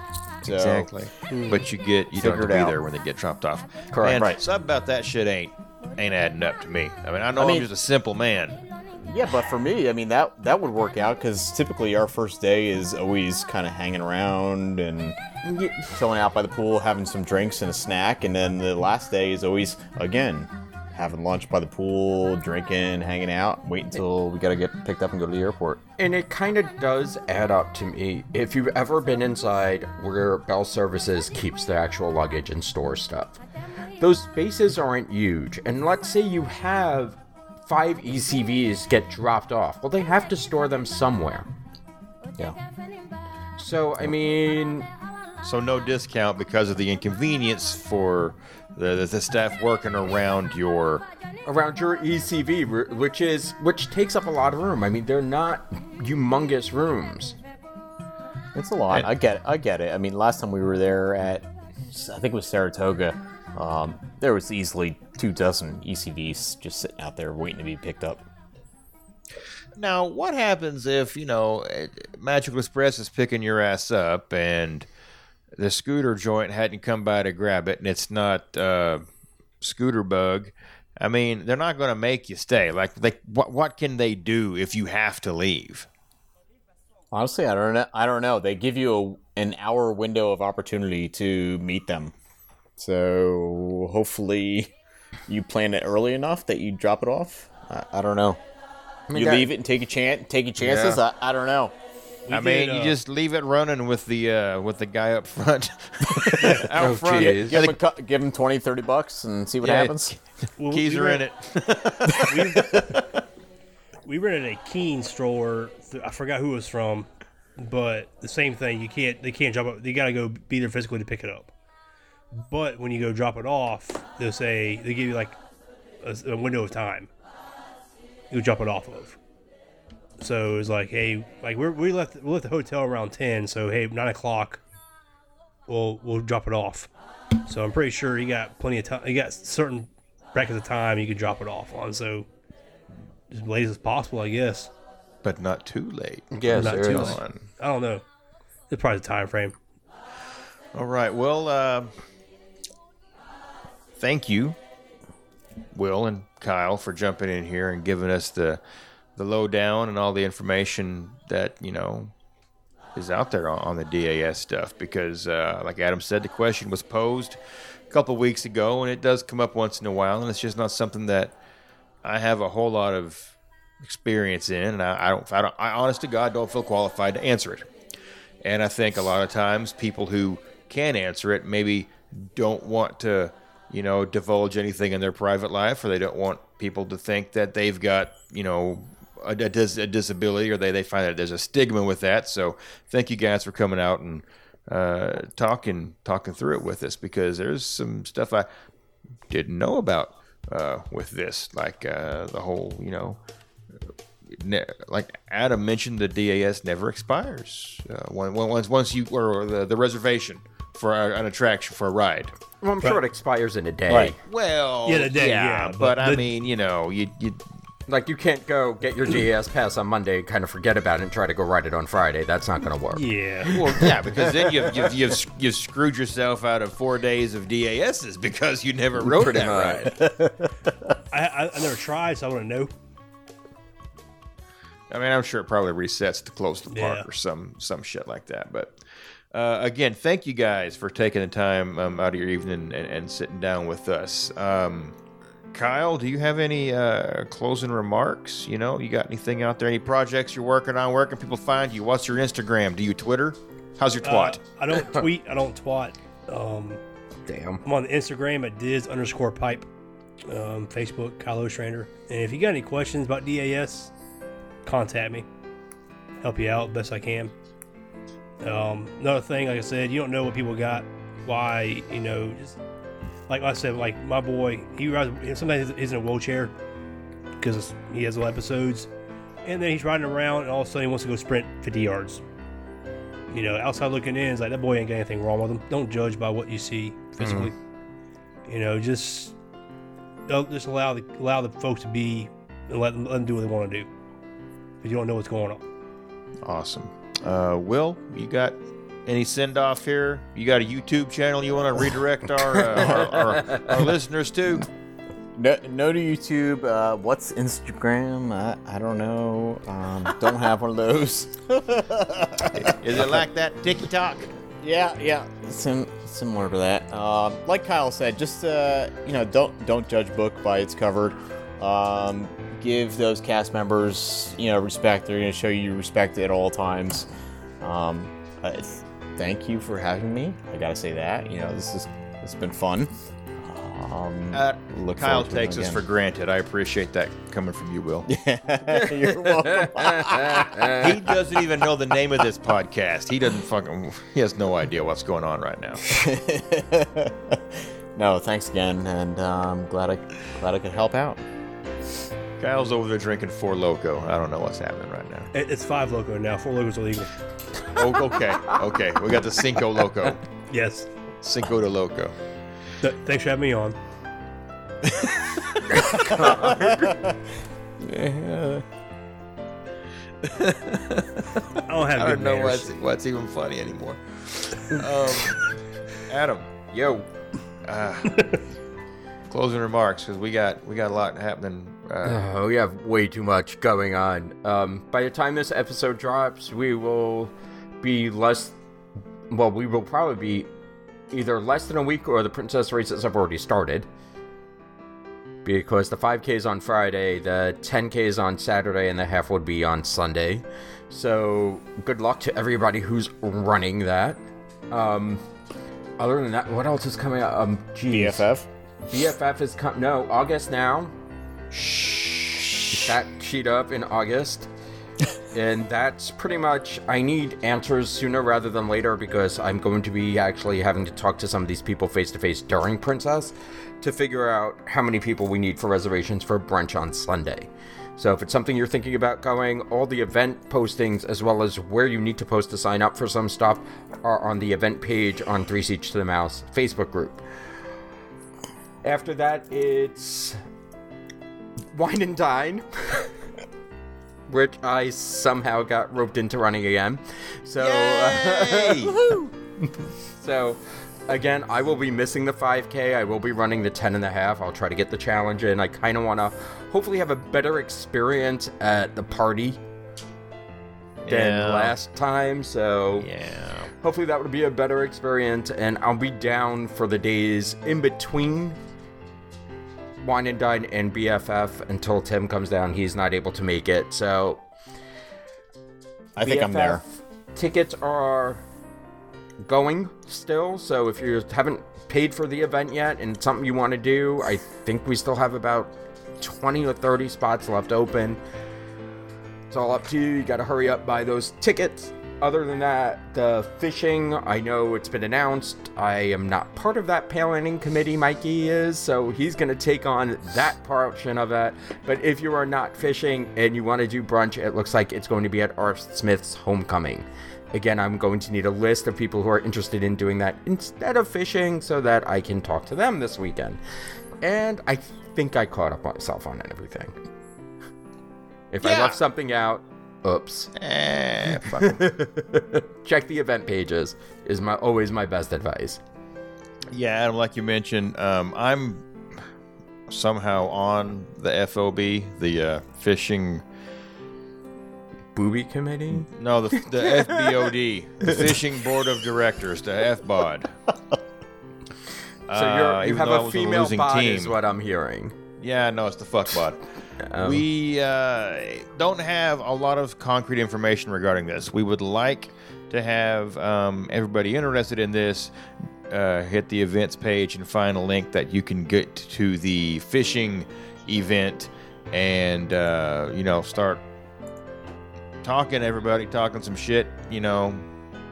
So, exactly. But you get you don't have to be out. there when they get dropped off. Correct. And right. something about that shit ain't ain't adding up to me. I mean, I know I mean, I'm just a simple man. Yeah, but for me, I mean that that would work out because typically our first day is always kind of hanging around and chilling out by the pool, having some drinks and a snack, and then the last day is always again having lunch by the pool, drinking, hanging out, wait until we gotta get picked up and go to the airport. And it kind of does add up to me. If you've ever been inside where Bell Services keeps the actual luggage and store stuff, those spaces aren't huge. And let's say you have five E C Vs get dropped off. Well, they have to store them somewhere. Yeah. So, I mean... So no discount because of the inconvenience for... The, the staff working around your around your E C V, which is which takes up a lot of room. I mean, they're not humongous rooms. It's a lot. And I get it. I get it. I mean, last time we were there at, I think it was Saratoga, um, there was easily two dozen E C Vs just sitting out there waiting to be picked up. Now, what happens if, you know, Magical Express is picking your ass up and the scooter joint hadn't come by to grab it, and it's not uh, Scooterbug? I mean, they're not going to make you stay. Like, like what what can they do if you have to leave? Honestly, I don't know. I don't know. They give you a, an hour window of opportunity to meet them. So hopefully you plan it early enough that you drop it off. I, I don't know. I mean, you that, leave it and take a chance, take your chances. Yeah. I, I don't know. We I did, mean, uh, you just leave it running with the uh, with the guy up front. yeah, out oh, front. Give, give, him a, give him twenty, thirty bucks and see what yeah, happens. Well, Keys we are ran, in it. we, we rented a Keen stroller. I forgot who it was from, but the same thing. You can't. They can't drop it. You got to go be there physically to pick it up. But when you go drop it off, they'll say they give you like a, a window of time you would drop it off of. So it was like, hey, like we're, we left we left the hotel around ten, so hey, nine o'clock, we'll we'll drop it off. So I'm pretty sure you got plenty of time. You got certain brackets of time you could drop it off on. So as late as possible, I guess. But not too late. Yes, not too late. On. I don't know. It's probably the time frame. All right. Well, uh, thank you, Will and Kyle, for jumping in here and giving us the. the lowdown and all the information that, you know, is out there on, on the D A S stuff, because uh, like Adam said, the question was posed a couple of weeks ago, and it does come up once in a while, and it's just not something that I have a whole lot of experience in, and I, I don't, I don't, I honest to God don't feel qualified to answer it. And I think a lot of times people who can answer it maybe don't want to, you know, divulge anything in their private life, or they don't want people to think that they've got, you know, A, a, dis, a disability, or they, they find that there's a stigma with that. So thank you guys for coming out and uh, talking talking through it with us, because there's some stuff I didn't know about uh, with this, like uh, the whole, you know, ne- like Adam mentioned, the D A S never expires. Uh, once once once you or the, the reservation for a, an attraction for a ride. Well, I'm but, sure it expires in a day. Right. Well, yeah, a day, yeah, yeah, but, but the, I mean, you know, you you. Like, you can't go get your D A S pass on Monday, kind of forget about it, and try to go ride it on Friday. That's not going to work. Yeah. Well, yeah, because then you've, you've, you've, you've screwed yourself out of four days of D A S's because you never rode Pretty that much. ride. I, I, I never tried, so I want to know. I mean, I'm sure it probably resets to close the park yeah. or some, some shit like that. But, uh, again, thank you guys for taking the time um, out of your evening and, and sitting down with us. Um Kyle, do you have any uh, closing remarks? You know, you got anything out there? Any projects you're working on? Where can people find you? What's your Instagram? Do you Twitter? How's your twat? Uh, I don't tweet. I don't twat. Um, Damn. I'm on the Instagram at Diz underscore pipe. Um, Facebook, Kyle Ostrander. And if you got any questions about D A S, contact me. Help you out best I can. Um, another thing, like I said, you don't know what people got. Why, you know, just... Like I said, like my boy, he rides, sometimes he's in a wheelchair because he has little episodes, and then he's riding around, and all of a sudden he wants to go sprint fifty yards. You know, outside looking in, it's like, that boy ain't got anything wrong with him. Don't judge by what you see physically. Mm-hmm. You know, just don't, just allow the allow the folks to be, and let them, let them do what they want to do, because you don't know what's going on. Awesome. Uh, Will, you got any send-off here? You got a YouTube channel you want to redirect our, uh, our, our our listeners to? No, no to YouTube. Uh, what's Instagram? I, I don't know. Um, don't have one of those. Is it like that TikTok? Yeah, yeah. Sim- similar to that. Um, like Kyle said, just uh, you know, don't don't judge book by its cover. Um, give those cast members, you know, respect. They're going to show you respect at all times. Um, uh, Thank you for having me. I gotta say that. You know, this is it's been fun. Um, uh, Kyle takes us for granted. I appreciate that coming from you, Will. Yeah, you're welcome. He doesn't even know the name of this podcast. He doesn't fucking. He has no idea what's going on right now. No, thanks again, and I'm um, glad I glad I could help out. Kyle's over there drinking Four Loco. I don't know what's happening right now. It's Five Loco now. Four Loco's illegal. Oh, okay, okay. We got the Cinco Loco. Yes. Cinco de Loco. Th- thanks for having me on. Yeah. I don't have I don't know what's, what's even funny anymore. Um, Adam, yo. Uh, closing remarks, because we got we got a lot happening. Uh, oh, we have way too much going on. Um, by the time this episode drops, we will be less... Well, we will probably be either less than a week, or the princess races have already started. Because the five K is on Friday, the ten K is on Saturday, and the half would be on Sunday. So, good luck to everybody who's running that. Um, other than that, what else is coming out? Um, geez. B F F? B F F is coming... No, August now. Shh. That sheet up in August. And that's pretty much, I need answers sooner rather than later, because I'm going to be actually having to talk to some of these people face-to-face during Princess to figure out how many people we need for reservations for brunch on Sunday. So if it's something you're thinking about going, all the event postings, as well as where you need to post to sign up for some stuff, are on the event page on Three Sheets to the Mouse Facebook group. After that, it's Wine and Dine. Which I somehow got roped into running again. So, uh, so again, I will be missing the five K. I will be running the ten and a half. I'll try to get the challenge in. I kind of want to hopefully have a better experience at the party than yeah. last time. So yeah. hopefully that would be a better experience. And I'll be down for the days in between Wine and Dine and B F F until Tim comes down. He's not able to make it, so I think B F F I'm there. Tickets are going still, so if you haven't paid for the event yet and it's something you want to do, I think we still have about twenty or thirty spots left open. It's all up to you. You got to hurry up, buy those tickets. Other than that, the fishing, I know it's been announced. I am not part of that paddling committee, Mikey is, so he's going to take on that portion of it. But if you are not fishing and you want to do brunch, it looks like it's going to be at R. Smith's Homecoming. Again, I'm going to need a list of people who are interested in doing that instead of fishing so that I can talk to them this weekend. And I think I caught up myself on everything. If yeah. I left something out, oops. Eh, fuck. Check the event pages is my always my best advice. Yeah, Adam, like you mentioned, um, I'm somehow on the F O B, the uh, fishing booby committee. No, the, the F B O D, the Fishing Board of Directors, the F B O D. So you're, you uh, have a female a bod team. Is what I'm hearing. Yeah, no, it's the fuck bod. Um, we uh, don't have a lot of concrete information regarding this. We would like to have um, everybody interested in this uh, hit the events page and find a link that you can get to the fishing event and, uh, you know, start talking to everybody, talking some shit, you know,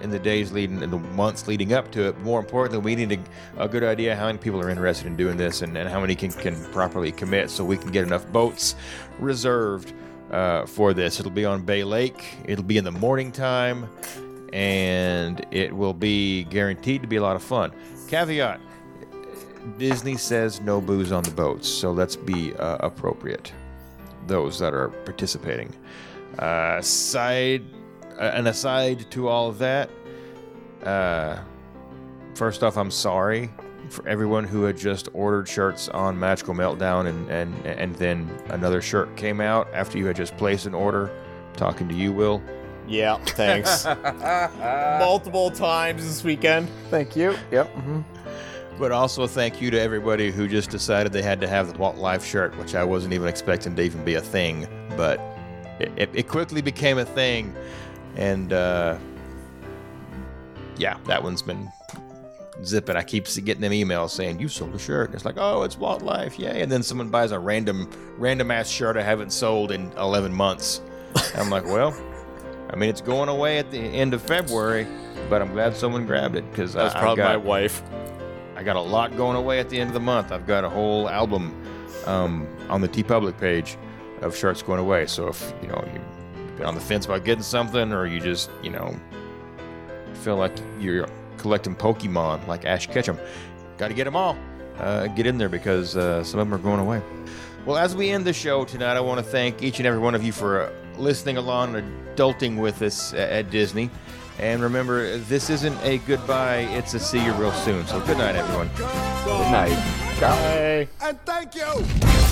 in the days leading, in the months leading up to it. More importantly, we need a, a good idea how many people are interested in doing this and, and how many can, can properly commit so we can get enough boats reserved uh, for this. It'll be on Bay Lake. It'll be in the morning time, and it will be guaranteed to be a lot of fun. Caveat, Disney says no booze on the boats, so let's be uh, appropriate, those that are participating. Uh, side... An aside to all of that, uh, first off, I'm sorry for everyone who had just ordered shirts on Magical Meltdown and, and, and then another shirt came out after you had just placed an order. Talking to you, Will. Yeah, thanks. Multiple times this weekend. Thank you. Yep. Mm-hmm. But also thank you to everybody who just decided they had to have the Walt Life shirt, which I wasn't even expecting to even be a thing, but it, it quickly became a thing. And, uh, yeah, that one's been zipping. I keep getting them emails saying, you sold a shirt. And it's like, oh, it's Wildlife, yay. And then someone buys a random, random-ass shirt I haven't sold in eleven months. I'm like, well, I mean, it's going away at the end of February, but I'm glad someone grabbed it. Because that's I, probably got, my wife. I got a lot going away at the end of the month. I've got a whole album um, on the TeePublic page of shirts going away. So if, you know, you... on the fence about getting something, or you just, you know, feel like you're collecting Pokemon like Ash Ketchum. Got to get them all. Uh, get in there because uh, some of them are going away. Well, as we end the show tonight, I want to thank each and every one of you for uh, listening along and adulting with us at, at Disney. And remember, this isn't a goodbye, it's a see you real soon. So good night, everyone. Good night. Bye. And thank you.